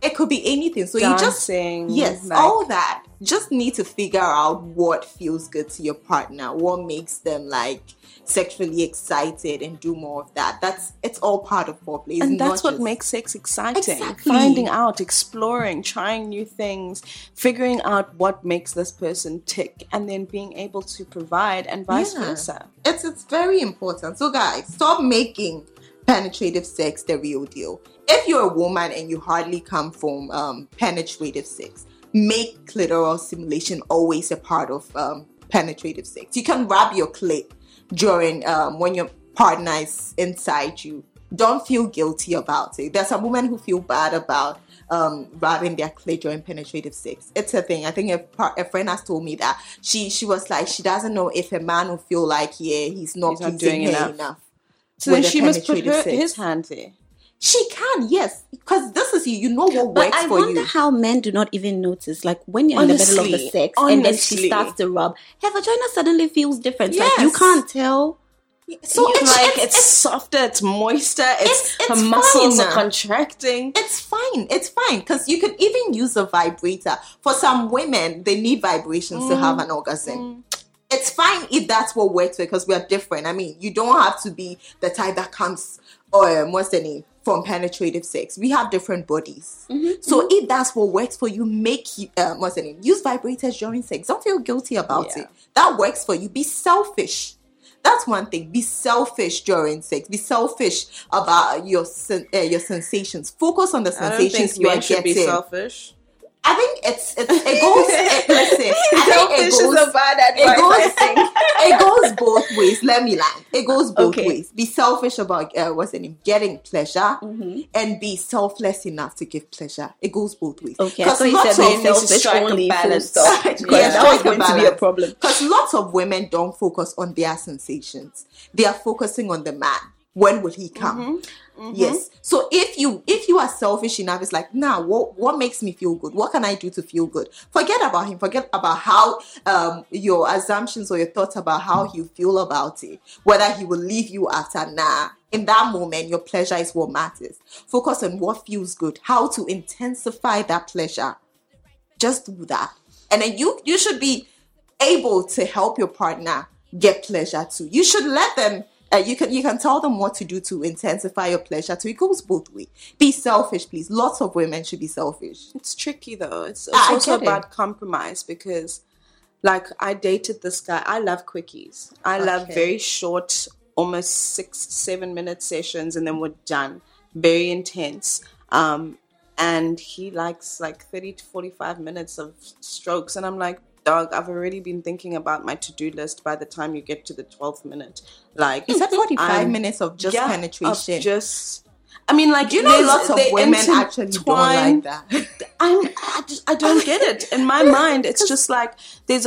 It could be anything. So dancing, you just, yes, like, all that. Just need to figure out what feels good to your partner, what makes them like sexually excited, and do more of that. That's it's all part of foreplay, it's and that's what just... makes sex exciting. Exactly. Finding out, exploring, trying new things, figuring out what makes this person tick, and then being able to provide, and vice yeah. versa. It's it's very important. So guys, stop making penetrative sex the real deal. If you're a woman and you hardly come from um, penetrative sex, make clitoral stimulation always a part of um, penetrative sex. You can rub your clit during um, when your partner is inside you. Don't feel guilty about it. There's some women who feel bad about um, rubbing their clit during penetrative sex. It's a thing. I think a, a friend has told me that she she was like, she doesn't know if a man will feel like yeah he's not, he's not doing her enough. enough So then she must put her, his hand there. She can, yes, because this is you. You know what but works I for you. I wonder how men do not even notice. Like when you're honestly, in the middle of the sex, honestly. and then she starts to rub, her vagina suddenly feels different. Yes. Like you can't tell. So it's like it's, it's, it's softer, it's moister, it's, it's, it's her muscles fine. are contracting. It's fine, it's fine because you could even use a vibrator. For some women, they need vibrations mm. to have an orgasm. Mm. It's fine if that's what works for you because we are different. I mean, you don't have to be the type that comes or um, what's the name. from penetrative sex. We have different bodies. Mm-hmm. So if that's what works for you, make uh, what's the name? use vibrators during sex. Don't feel guilty about yeah. it. That works for you. Be selfish. That's one thing. Be selfish during sex. Be selfish about your sen- uh, your sensations. Focus on the sensations you are getting. I don't think men should be selfish. I think it's, it's it goes. It, listen, selfish it goes, is a bad advice. It goes, it goes both ways. Let me land. It goes both okay. ways. Be selfish about uh, what's the name? getting pleasure, mm-hmm. and be selfless enough to give pleasure. It goes both ways. Okay, because so lots said of selfish only balance. Because yeah, that was going to be a problem. Because lots of women don't focus on their sensations. They are focusing on the man. When will he come? Mm-hmm. Mm-hmm. Yes. So if you if you are selfish enough, it's like, nah, what what makes me feel good? What can I do to feel good? Forget about him. Forget about how um your assumptions or your thoughts about how you feel about it. Whether he will leave you after, nah. In that moment, your pleasure is what matters. Focus on what feels good. How to intensify that pleasure. Just do that. And then you you should be able to help your partner get pleasure too. You should let them Uh, you can you can tell them what to do to intensify your pleasure. So it goes both ways. Be selfish, please. Lots of women should be selfish. It's tricky though. It's, it's ah, also about it. compromise because, like, I dated this guy. I love quickies. I okay. love very short, almost six, seven minute sessions, and then we're done. Very intense. Um, and he likes like thirty to forty-five minutes of strokes, and I'm like, dog, I've already been thinking about my to-do list by the time you get to the twelfth minute. Like, is that forty-five um, minutes of just yeah, penetration? Of just, I mean, like, you know, lots of women actually don't like that. I'm, I, just, I don't get it. In my mind, it's just like, there's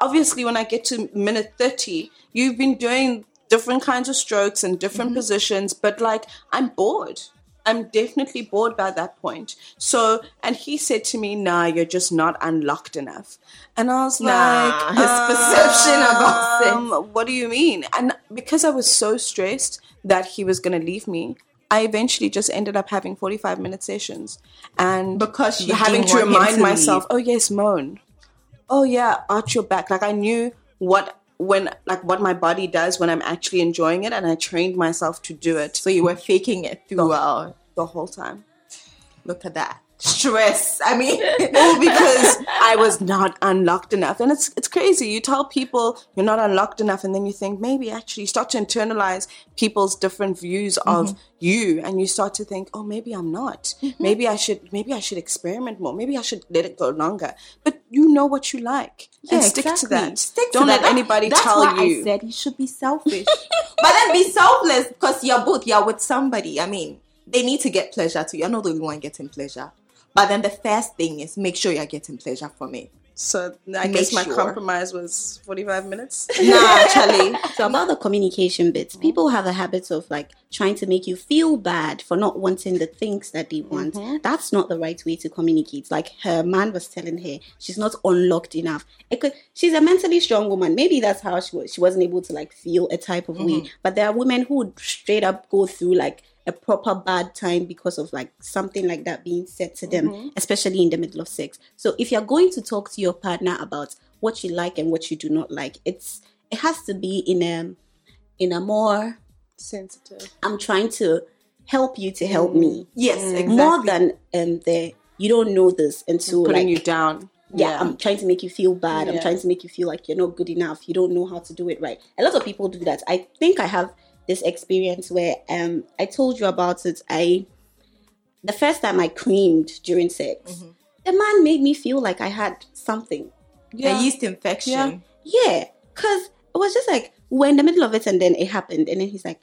obviously when I get to minute thirty, you've been doing different kinds of strokes and different mm-hmm. positions, but like, I'm bored. I'm definitely bored by that point. So, and he said to me, nah, you're just not unlocked enough. And I was nah, like, his um, perception about things. What do you mean? And because I was so stressed that he was going to leave me, I eventually just ended up having forty-five minute sessions. And because you having to remind to myself, leave. oh, yes, moan. Oh, yeah, arch your back. Like I knew what... when like what my body does when I'm actually enjoying it, and I trained myself to do it. So you were faking it throughout the, the whole time. Look at that stress. I mean, all because I was not unlocked enough. And it's it's crazy. You tell people you're not unlocked enough, and then you think maybe actually you start to internalize people's different views of mm-hmm. you, and you start to think, oh, maybe I'm not. Mm-hmm. Maybe I should. Maybe I should experiment more. Maybe I should let it go longer. But you know what you like, yeah, and stick exactly. to that. Stick Don't to let that. anybody That's tell why you. I said you should be selfish, but then be selfless because you're both. You're with somebody. I mean, they need to get pleasure too. You're not the only one getting pleasure. But then the first thing is make sure you're getting pleasure from it. So I guess my sure. compromise was forty-five minutes. Nah, Charlie. So about the communication bits, people have a habit of like trying to make you feel bad for not wanting the things that they want. Mm-hmm. That's not the right way to communicate. Like her man was telling her she's not unlocked enough. It could, she's a mentally strong woman. Maybe that's how she was. She wasn't able to like feel a type of mm-hmm. way. But there are women who straight up go through like a proper bad time because of like something like that being said to them, mm-hmm. especially in the middle of sex. So if you're going to talk to your partner about what you like and what you do not like, it's it has to be in a in a more sensitive. I'm trying to help you to help mm. me. Yes, mm. exactly. More than um the you don't know this, and so putting like, you down. Yeah, yeah, I'm trying to make you feel bad. Yeah. I'm trying to make you feel like you're not good enough. You don't know how to do it right. A lot of people do that. I think I have this experience where um I told you about it. I the first time I creamed during sex, mm-hmm. the man made me feel like I had something. Yeah. A yeast infection. Yeah, because yeah, it was just like we're in the middle of it, and then it happened, and then he's like,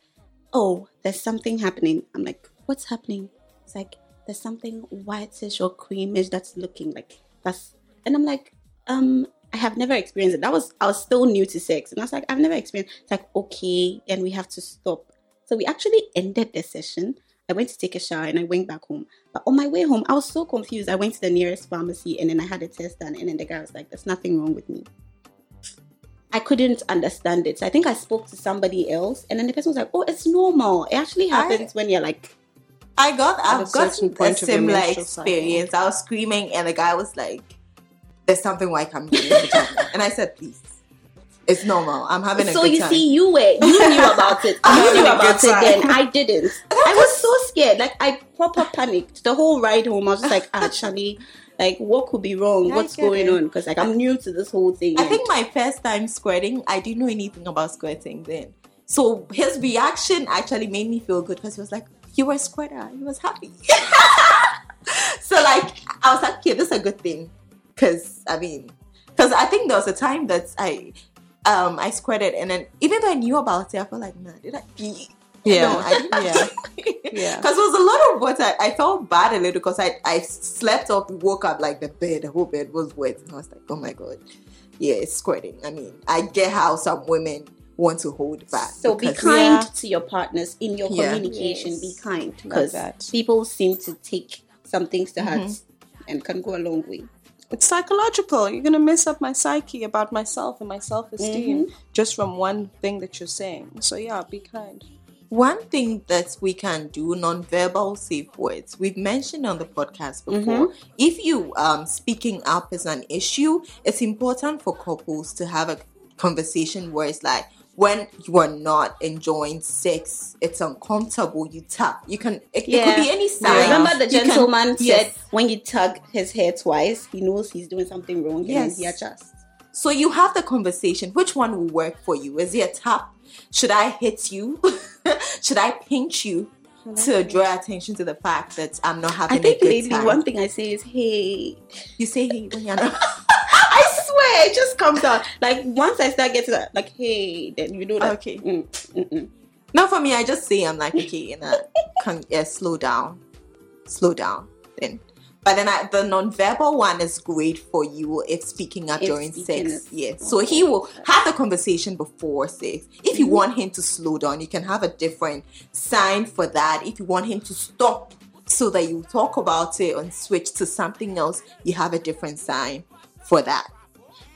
"Oh, there's something happening." I'm like, "What's happening?" It's like there's something whitish or creamish that's looking like that's. And I'm like, um, I have never experienced it. That was, I was still new to sex. And I was like, I've never experienced it. It's like, okay, then we have to stop. So we actually ended the session. I went to take a shower and I went back home. But on my way home, I was so confused. I went to the nearest pharmacy and then I had a test done. And then the guy was like, there's nothing wrong with me. I couldn't understand it. So I think I spoke to somebody else. And then the person was like, oh, it's normal. It actually happens I- when you're like... I got, I've got a similar experience. Cycle. I was screaming and the guy was like, there's something white coming in the time. And I said, please. It's normal. I'm having a so good time. So you see, you were, you knew about it. You knew about it then. I didn't. I was so scared. Like, I proper panicked. The whole ride home, I was just like, actually, like, what could be wrong? Yeah, What's going it. on? Because, like, I'm new to this whole thing. I think my first time squirting, I didn't know anything about squirting then. So his reaction actually made me feel good because he was like, you were a squirter. He was happy. So, like, I was like, okay, this is a good thing. Because, I mean, because I think there was a time that I um, I squirted and then even though I knew about it, I felt like, nah, did I pee? Yeah. No, I didn't. Yeah. Yeah. Because it was a lot of water. I felt bad a little because I, I slept up, woke up, like the bed, the whole bed was wet. And I was like, oh my God. Yeah, it's squirting. I mean, I get how some women want to hold back. So be kind yeah. to your partners in your yeah. communication. Yes. Be kind because people seem to take some things to heart mm-hmm. and can go a long way. It's psychological. You're going to mess up my psyche about myself and my self-esteem mm-hmm. just from one thing that you're saying. So, yeah, be kind. One thing that we can do, non-verbal safe words. We've mentioned on the podcast before. Mm-hmm. If you um speaking up is an issue, it's important for couples to have a conversation where it's like, when you are not enjoying sex, it's uncomfortable, you tap. You can, it, yeah. it could be any sign. Yeah. Remember the gentleman can, said yes. when you tug his hair twice, he knows he's doing something wrong yes. and he adjusts. So you have the conversation. Which one will work for you? Is it a tap? Should I hit you? Should I pinch you? To draw attention to the fact that I'm not having a good time. I think maybe one thing I say is, hey. You say hey when you're not. I swear, it just comes out. Like, once I start getting that, like, hey, then you know that. Okay. Mm, mm-mm. Now, for me, I just say, I'm like, okay, you know, can, yeah, slow down. Slow down. Then. But then I, the non-verbal one is great for you if speaking up if during speaking sex. Yes. Yeah. So he will have the conversation before sex. If you mm-hmm. want him to slow down, you can have a different sign for that. If you want him to stop so that you talk about it and switch to something else, you have a different sign for that.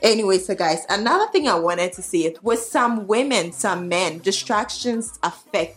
Anyway, so guys, another thing I wanted to say it was some women, some men, distractions affect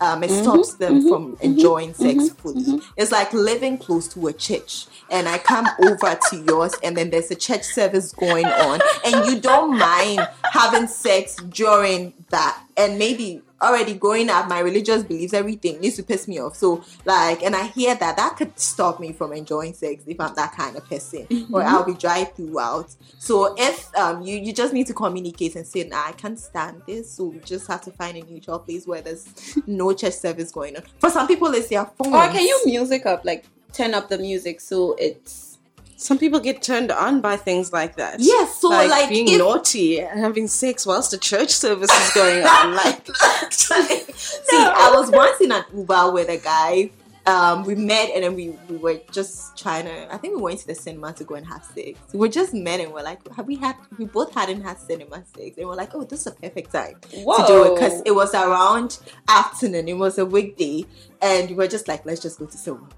Um, it mm-hmm, stops them mm-hmm, from enjoying mm-hmm, sex mm-hmm, fully. Mm-hmm. It's like living close to a church and I come over to yours and then there's a church service going on and you don't mind having sex during that and maybe already growing up, my religious beliefs, everything needs to piss me off. So like, and I hear that that could stop me from enjoying sex if I'm that kind of person mm-hmm. or I'll be dry throughout. So if um you, you just need to communicate and say, nah, I can't stand this. So we just have to find a neutral place where there's no church service going on. For some people, it's their phone. Or can you music up, like turn up the music so it's... Some people get turned on by things like that. Yes, so like, like being if, naughty and having sex whilst the church service is going on. Like, see, no. I was once in an Uber with a guy. Um, we met and then we, we were just trying to. I think we went to the cinema to go and have sex. We were just met and we're like, have we had? We both hadn't had cinema sex, and we're like, oh, this is a perfect time Whoa. to do it because it was around afternoon. It was a weekday, and we were just like, let's just go to cinema.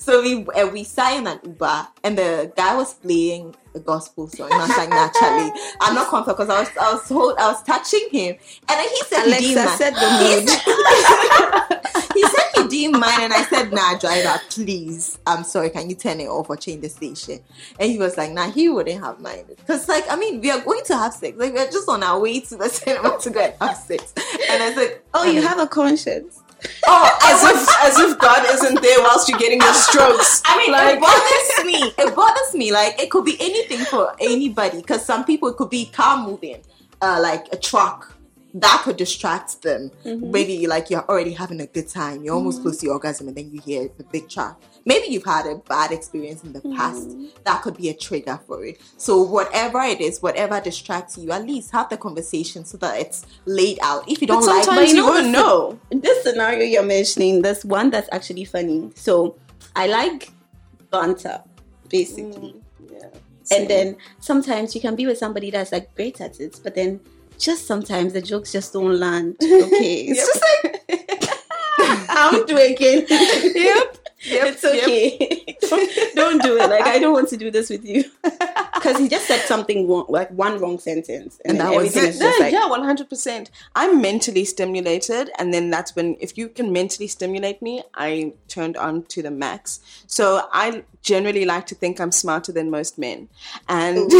So we uh, we sat in an Uber, and the guy was playing a gospel song. And I was like, naturally, I'm not comfortable because I was I was told, I was touching him, and then he said, Alexa, set the mood. He said, do you mind? And I said, nah, driver, please. I'm sorry. Can you turn it off or change the station? And he was like, nah, he wouldn't have minded. Because, like, I mean, we are going to have sex. Like, we're just on our way to the cinema to go and have sex. And I was like, oh, you have a conscience. Oh, as if as if God isn't there whilst you're getting your strokes. I mean, like, it bothers me. It bothers me. Like, it could be anything for anybody. Because some people, it could be car moving, uh, like a truck. That could distract them. Mm-hmm. Maybe, like, you're already having a good time. You're almost mm-hmm. close to your orgasm and then you hear the big track. Maybe you've had a bad experience in the mm-hmm. past. That could be a trigger for it. So whatever it is, whatever distracts you, at least have the conversation so that it's laid out. If you don't but like it, you, you won't know. This scenario you're mentioning, there's one that's actually funny. So I like banter, basically. Mm-hmm. Yeah. So. And then sometimes you can be with somebody that's, like, great at it, but then just sometimes the jokes just don't land. Okay. It's just like, I'm drinking. Yep. Yep. It's okay. Yep. don't, don't do it. Like, I don't want to do this with you. Because he just said something wrong, like one wrong sentence. And, and that was it. No, like, yeah, one hundred percent. I'm mentally stimulated. And then that's when, if you can mentally stimulate me, I turned on to the max. So I generally like to think I'm smarter than most men. And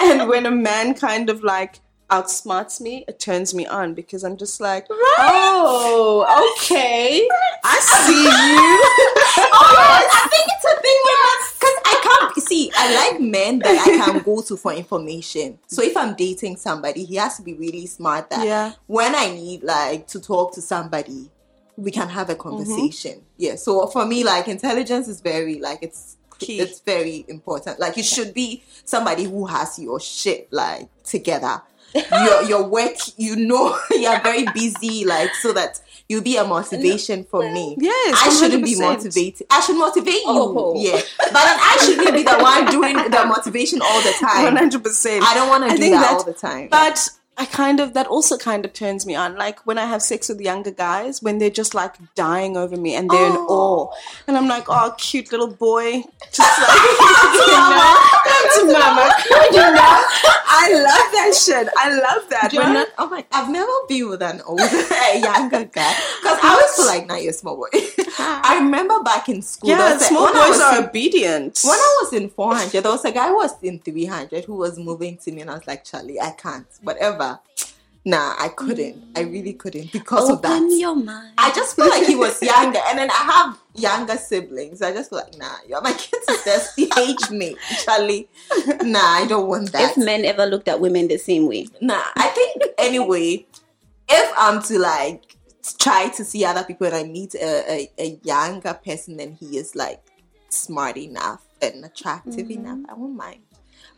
and when a man kind of, like, outsmarts me, it turns me on because I'm just like, right? Oh, okay, I see you. Oh, yes. I think it's a thing because I can't see. I like men that I can go to for information. So if I'm dating somebody, he has to be really smart. That yeah. when I need, like, to talk to somebody, we can have a conversation. Mm-hmm. Yeah. So for me, like, intelligence is very, like, it's key. It's very important. Like, you should be somebody who has your shit, like, together. your your work, you know, you're very busy, like, so that you'll be a motivation for me. Yes, I shouldn't one hundred percent. Be motivated. I should motivate you. Oh, oh. Yeah, but then I shouldn't be the one doing the motivation all the time. one hundred percent. I don't want to do that, that all the time. But I kind of, that also kind of turns me on. Like, when I have sex with younger guys, when they're just, like, dying over me and they're oh. in awe. And I'm like, oh, cute little boy. Just like, you know, that's mama. You know, I love that shit. I love that. When not, oh my, I've never been with an older, younger guy. Because I was still like, nah, you're a small boy. I remember back in school. Yeah, small like, boys are in, obedient. When I was in four hundred, there was a guy who was in three hundred who was moving to me and I was like, Charlie, I can't. Whatever. Nah, I couldn't. Mm. I really couldn't because Open of that. Your mind. I just feel like he was younger, and then I have younger siblings. So I just feel like, nah, you're my kids is thirsty. Age me, Charlie. Nah, I don't want that. If men ever looked at women the same way, nah. I think anyway, if I'm to, like, try to see other people and I meet a, a, a younger person, and he is, like, smart enough and attractive mm-hmm. enough, I won't mind.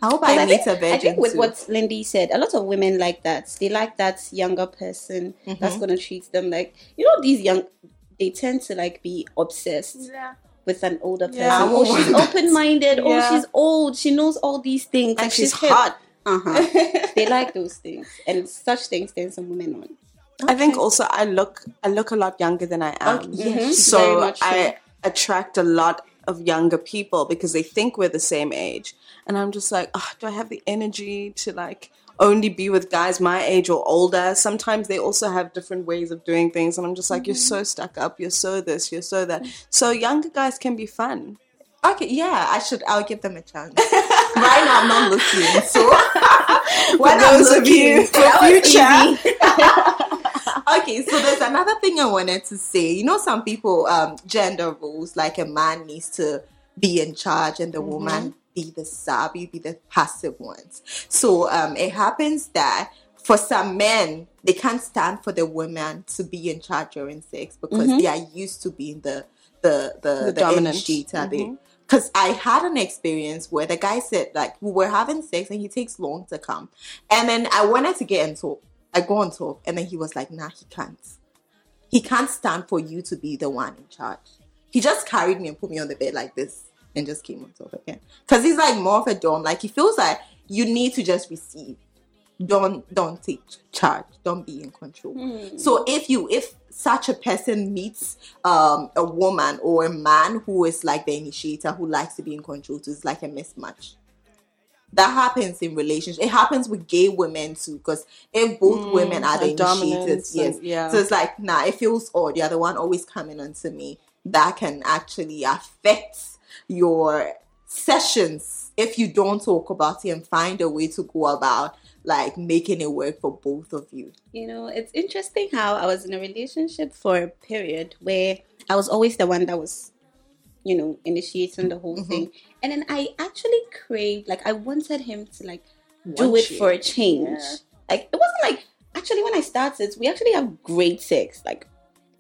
I hope I, I meet think, a virgin I think with too. What Lindy said, a lot of women like that. They like that younger person mm-hmm. that's going to treat them like, you know, these young, they tend to, like, be obsessed yeah. with an older person. Yeah. Oh, she's open-minded. Yeah. Oh, she's old. She knows all these things. And, and she's, she's hot. Uh-huh. They like those things. And such things turn some women on. Okay. I think also I look, I look a lot younger than I am. Okay. Mm-hmm. So I so. attract a lot of younger people because they think we're the same age. And I'm just like, oh, do I have the energy to, like, only be with guys my age or older? Sometimes they also have different ways of doing things. And I'm just like, mm-hmm. you're so stuck up. You're so this. You're so that. So younger guys can be fun. Okay, yeah, I should. I'll give them a chance. Right now, I'm not looking. So for those of you, future. Okay, so there's another thing I wanted to say. You know, some people, um, gender roles, like a man needs to be in charge and the mm-hmm. woman be the sub, you be the passive ones. So um, it happens that for some men, they can't stand for the women to be in charge during sex because mm-hmm. they are used to being the the the, the, the dominant. Because mm-hmm. I had an experience where the guy said, like, we were having sex and he takes long to come, and then I wanted to get on top. I go on top, and then he was like, "Nah, he can't. He can't stand for you to be the one in charge." He just carried me and put me on the bed like this. And just came on top again because he's like more of a dom. Like, he feels like you need to just receive. Don't don't take charge. Don't be in control. Mm. So if you if such a person meets um, a woman or a man who is like the initiator who likes to be in control, it's like a mismatch. that happens in relationships. It happens with gay women too, because if both mm, women are the initiators, yes, and, yeah. So it's like, nah, it feels odd. You're the one always coming onto me. That can actually affect your sessions if you don't talk about it and find a way to go about like making it work for both of you. You know, it's interesting how I was in a relationship for a period where I was always the one that was, you know, initiating the whole mm-hmm. thing. And then I actually craved, like, I wanted him to, like, Watch do it you. for a change. Yeah. Like, it wasn't like, actually, when I started, we actually have great sex, like,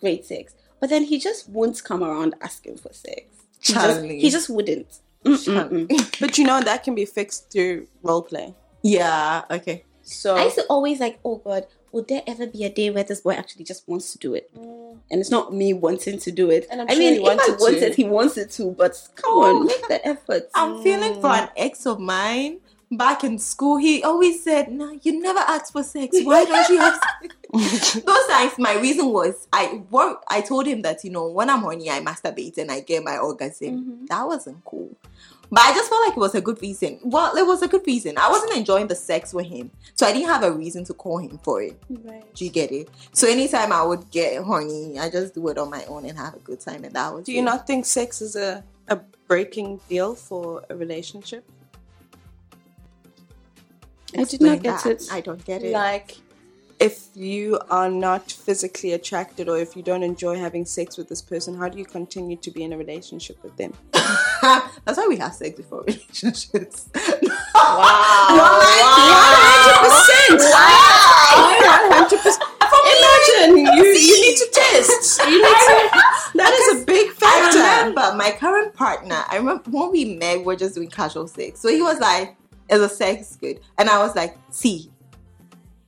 great sex. But then he just won't come around asking for sex. He, just, he just wouldn't. Mm-mm-mm. But, you know, that can be fixed through role play. Yeah, okay. So I used to always, like, oh, God, will there ever be a day where this boy actually just wants to do it? Mm. And it's not me wanting to do it. And I'm I sure mean, he if wanted I wanted, to. he wants it to. But come oh. on, make the effort. I'm mm. feeling for an ex of mine back in school. He always said, "No, nah, you never ask for sex. Why don't you have sex?" Those times, my reason was I work. I told him that, you know, when I'm horny, I masturbate and I get my orgasm. Mm-hmm. That wasn't cool. But I just felt like it was a good reason. Well, it was a good reason. I wasn't enjoying the sex with him. So I didn't have a reason to call him for it. Right. Do you get it? So anytime I would get horny, I just do it on my own and have a good time. And that was Do you it. not think sex is a, a breaking deal for a relationship? I did not get that. it. I don't get it. Like, if you are not physically attracted or if you don't enjoy having sex with this person, how do you continue to be in a relationship with them? That's why we have sex before relationships. Wow. one hundred percent. Wow. one hundred percent. Imagine, you, you need to test. You need to, that is a big factor. I remember my current partner, I remember when we met, we were just doing casual sex. So he was like, is the sex good? And I was like, see,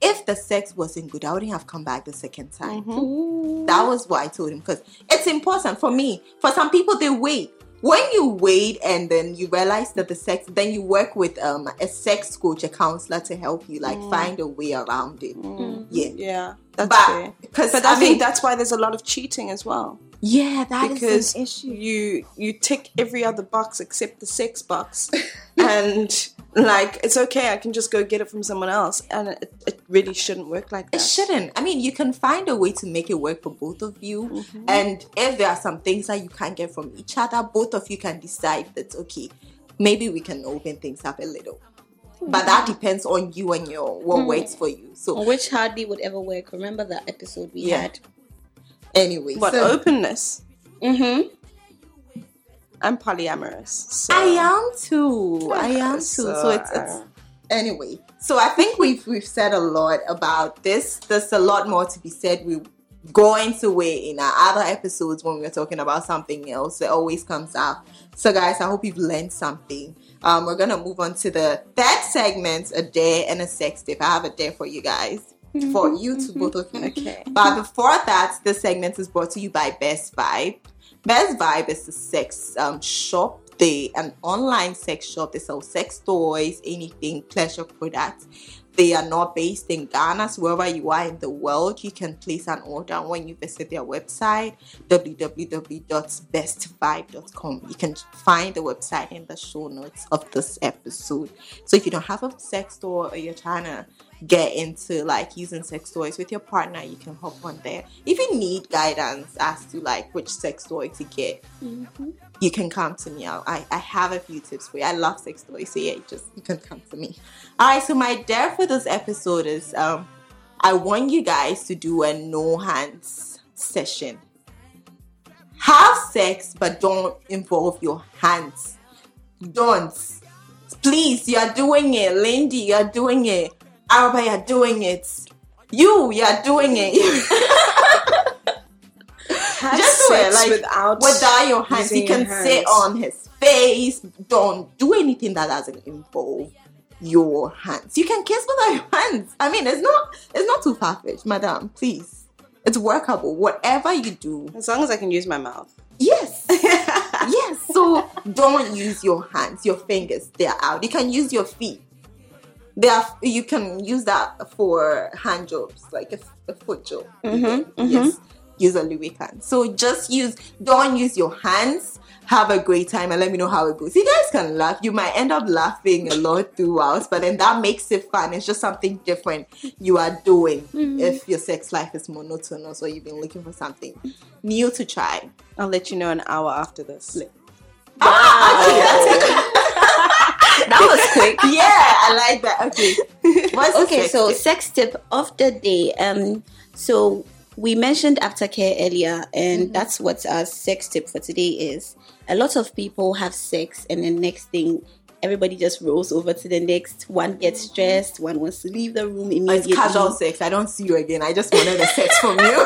if the sex wasn't good, I wouldn't have come back the second time. Mm-hmm. That was what I told him, because it's important for me. For some people, they wait. When you wait and then you realize that the sex, then you work with um, a sex coach, a counselor to help you, like, mm. find a way around it. Mm. Yeah. Yeah. That's but, because But I, I mean, think that's why there's a lot of cheating as well. Yeah, that because is an issue. You, you tick every other box except the sex box. And, like, it's okay, I can just go get it from someone else. And it, it really shouldn't work like that. It shouldn't. I mean, you can find a way to make it work for both of you. Mm-hmm. And if there are some things that you can't get from each other, both of you can decide that, okay, maybe we can open things up a little. But that depends on you and your what mm. works for you. So which hardly would ever work. Remember that episode we yeah. had? Anyway, what so, openness? Mm-hmm. I'm polyamorous. So. I am too. I am too. So, so it's, it's anyway. So I think we've we've said a lot about this. There's a lot more to be said. We go into it in our other episodes when we're talking about something else. It always comes up. So guys, I hope you've learned something. Um, we're gonna move on to the third segment: a dare and a sex tip. I have a dare for you guys. For you to both of you. Okay. But before that, this segment is brought to you by Best Vibe. Best Vibe is a sex um, shop. They an online sex shop. They sell sex toys, anything, pleasure products. They are not based in Ghana, so wherever you are in the world, you can place an order when you visit their website, w w w dot best vibe dot com. You can find the website in the show notes of this episode. So if you don't have a sex store or you're trying to get into like using sex toys with your partner, you can hop on there. If you need guidance as to like which sex toy to get, mm-hmm. you can come to me. I, I have a few tips for you. I love sex toys, so yeah, you just you can come to me. Alright, so my dare for this episode is um I want you guys to do a no hands session. Have sex, but don't involve your hands. Don't. Please, you're doing it. Lindy, you're doing it. Araba, you're doing it. You, you're doing it. Just do it, like, without, without your hands. You can hands. sit on his face. Don't do anything that doesn't involve your hands. You can kiss without your hands. I mean, it's not, it's not too far-fetched, madam. Please, it's workable. Whatever you do, as long as I can use my mouth. Yes. Yes. So don't use your hands. Your fingers, they're out. You can use your feet. There are, you can use that for hand jobs, like a, a foot job. Mm-hmm, mm-hmm. Yes, use a lubricant. So just use, don't use your hands. Have a great time and let me know how it goes. You guys can laugh. You might end up laughing a lot throughout, but then that makes it fun. It's just something different you are doing mm-hmm. if your sex life is monotonous or you've been looking for something new to try. I'll let you know an hour after this. Wow. Ah, okay, that was quick. Yeah, I like that. Okay. What's okay, so tip? Sex tip of the day. Um, so we mentioned aftercare earlier, and mm-hmm. that's what our sex tip for today is. A lot of people have sex, and the next thing, everybody just rolls over to the next. One gets stressed. One wants to leave the room immediately. It's casual sex. I don't see you again. I just wanted a sex from you.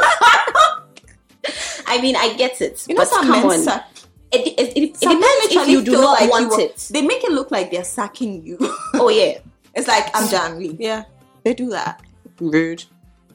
I mean, I get it. You know, but some come men on. Suck. It, it, it, it depends if you do not like want you, it. They make it look like they're sucking you. Oh, yeah. It's like, I'm done. Yeah. They do that. Rude.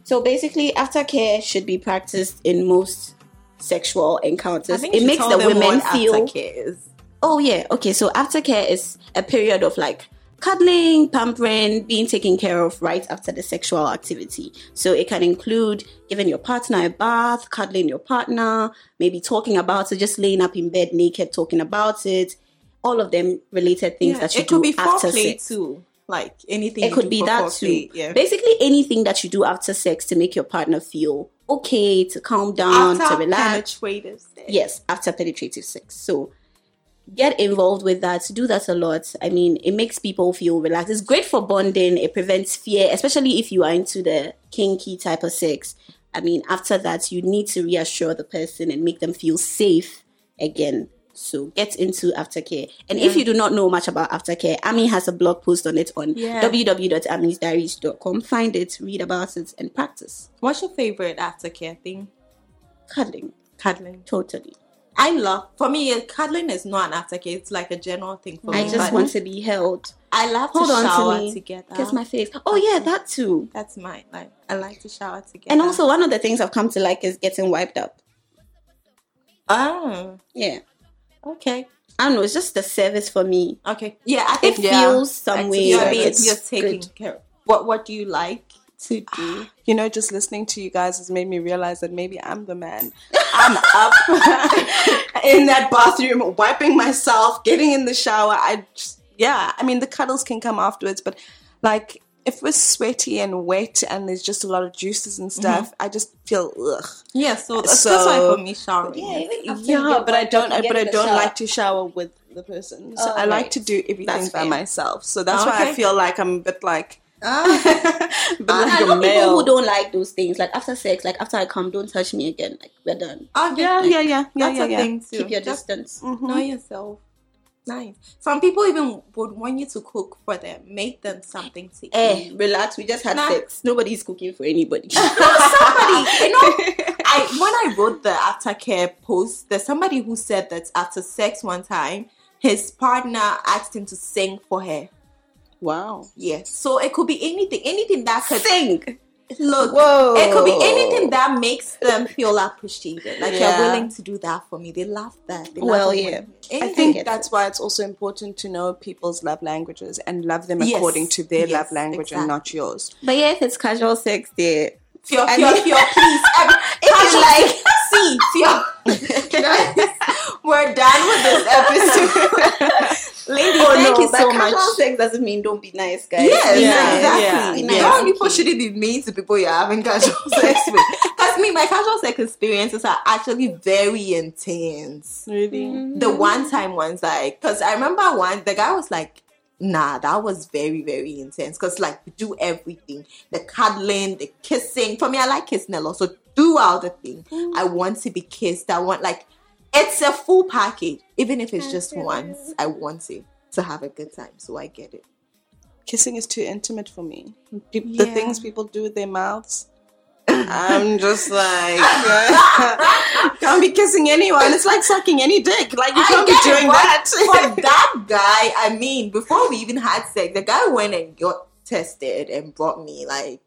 So basically, aftercare should be practiced in most sexual encounters. It makes the women feel. Oh, yeah. Okay. So aftercare is a period of like cuddling, pampering, being taken care of right after the sexual activity. So it can include giving your partner a bath, cuddling your partner, maybe talking about it, just laying up in bed naked, talking about it. All of them related things yeah, that you do after sex. It could be foreplay too. Like anything. It could be that too. Yeah. Basically anything that you do after sex to make your partner feel okay, to calm down, after to relax. Penetrative sex. Yes, after penetrative sex. So get involved with that. Do that a lot. I mean, it makes people feel relaxed. It's great for bonding. It prevents fear, especially if you are into the kinky type of sex. I mean, after that, you need to reassure the person and make them feel safe again. So get into aftercare. And yeah. if you do not know much about aftercare, Ami has a blog post on it on yeah. w w w dot amisdiaries dot com. Find it, read about it, and practice. What's your favorite aftercare thing? Cuddling. Cuddling. Totally. I love, for me, cuddling is not an aftercare. It's like a general thing for I me. I just want to be held. I love Hold to on shower to me. Together. Kiss my face. Oh, yeah, that too. That's mine. Like, I like to shower together. And also, one of the things I've come to like is getting wiped up. Oh. Yeah. Okay. I don't know. It's just the service for me. Okay. Yeah, I think it yeah. feels some way. You're, it's you're taking good. Care of. What, what do you like to do? You know, just listening to you guys has made me realize that maybe I'm the man. I'm up in that bathroom, wiping myself, getting in the shower. I just, yeah, I mean, the cuddles can come afterwards, but like if we're sweaty and wet and there's just a lot of juices and stuff, mm-hmm. I just feel ugh. Yeah, so that's, so, that's why for me showering. Yeah, yeah but I don't. I, but I don't shower. like to shower with the person. So oh, I right. like to do everything that's by fair. myself. So that's okay. why I feel like I'm a bit like. Ah. But like I love people who don't like those things. Like after sex, like after I come, don't touch me again. Like we're done. Oh okay. yeah, like, yeah, yeah, yeah, that's yeah, a yeah. thing too. Keep your that's, distance. Mm-hmm. Know yourself. Nice. Some people even would want you to cook for them. Make them something to eat. Eh, relax. We just had nah. sex. Nobody's cooking for anybody. No, somebody. You know, I when I wrote the aftercare post, there's somebody who said that after sex one time, his partner asked him to sing for her. Wow. Yes. So it could be anything. Anything that could sing. Look. Whoa. It could be anything that makes them feel appreciated. Like yeah. you're willing to do that for me. They love that. They well, love yeah. I think that's it. Why it's also important to know people's love languages and love them yes. according to their yes, love language exactly. and not yours. But yeah, if it's casual sex, there. Pure, pure, pure, pure, please. If you like, see, pure. Guys, we're done with this episode. Ladies, oh, thank no, you so much. Casual sex doesn't mean don't be nice, guys. Yes, yeah, exactly. Yeah, nice. Yeah, people okay. shouldn't be mean to people you're having casual sex with. Because me, my casual sex experiences are actually very intense. Really? Mm-hmm. The one-time ones, like, because I remember one, the guy was like, nah, that was very, very intense. Because, like, we do everything. The cuddling, the kissing. For me, I like kissing a lot. So, throughout the thing, mm-hmm. I want to be kissed. I want, like... It's a full package. Even if it's just once, I want it to have a good time. So I get it. Kissing is too intimate for me. The yeah. things people do with their mouths, I'm just like, can't be kissing anyone. It's like sucking any dick. Like, you can't be doing it, that. For that guy, I mean, before we even had sex, the guy went and got tested and brought me, like,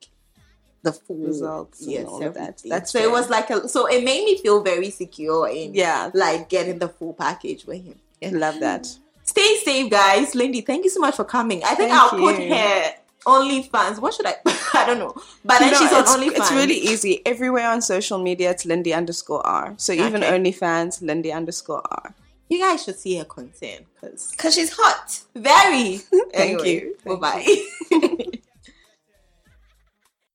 the full results yes, and all of that. That's so fair. It was like a, so it made me feel very secure in yeah. like getting the full package with him. Yeah. Love that. Stay safe, guys. Lindy, thank you so much for coming. I think thank I'll you. put her OnlyFans. What should I? I don't know. But then no, she's on OnlyFans. It's really easy. Everywhere on social media, it's Lindy underscore R. So okay. Even OnlyFans, Lindy underscore R. You guys should see her content because because she's hot. Very. Thank anyway, you. Thank bye bye.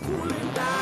Cooling down.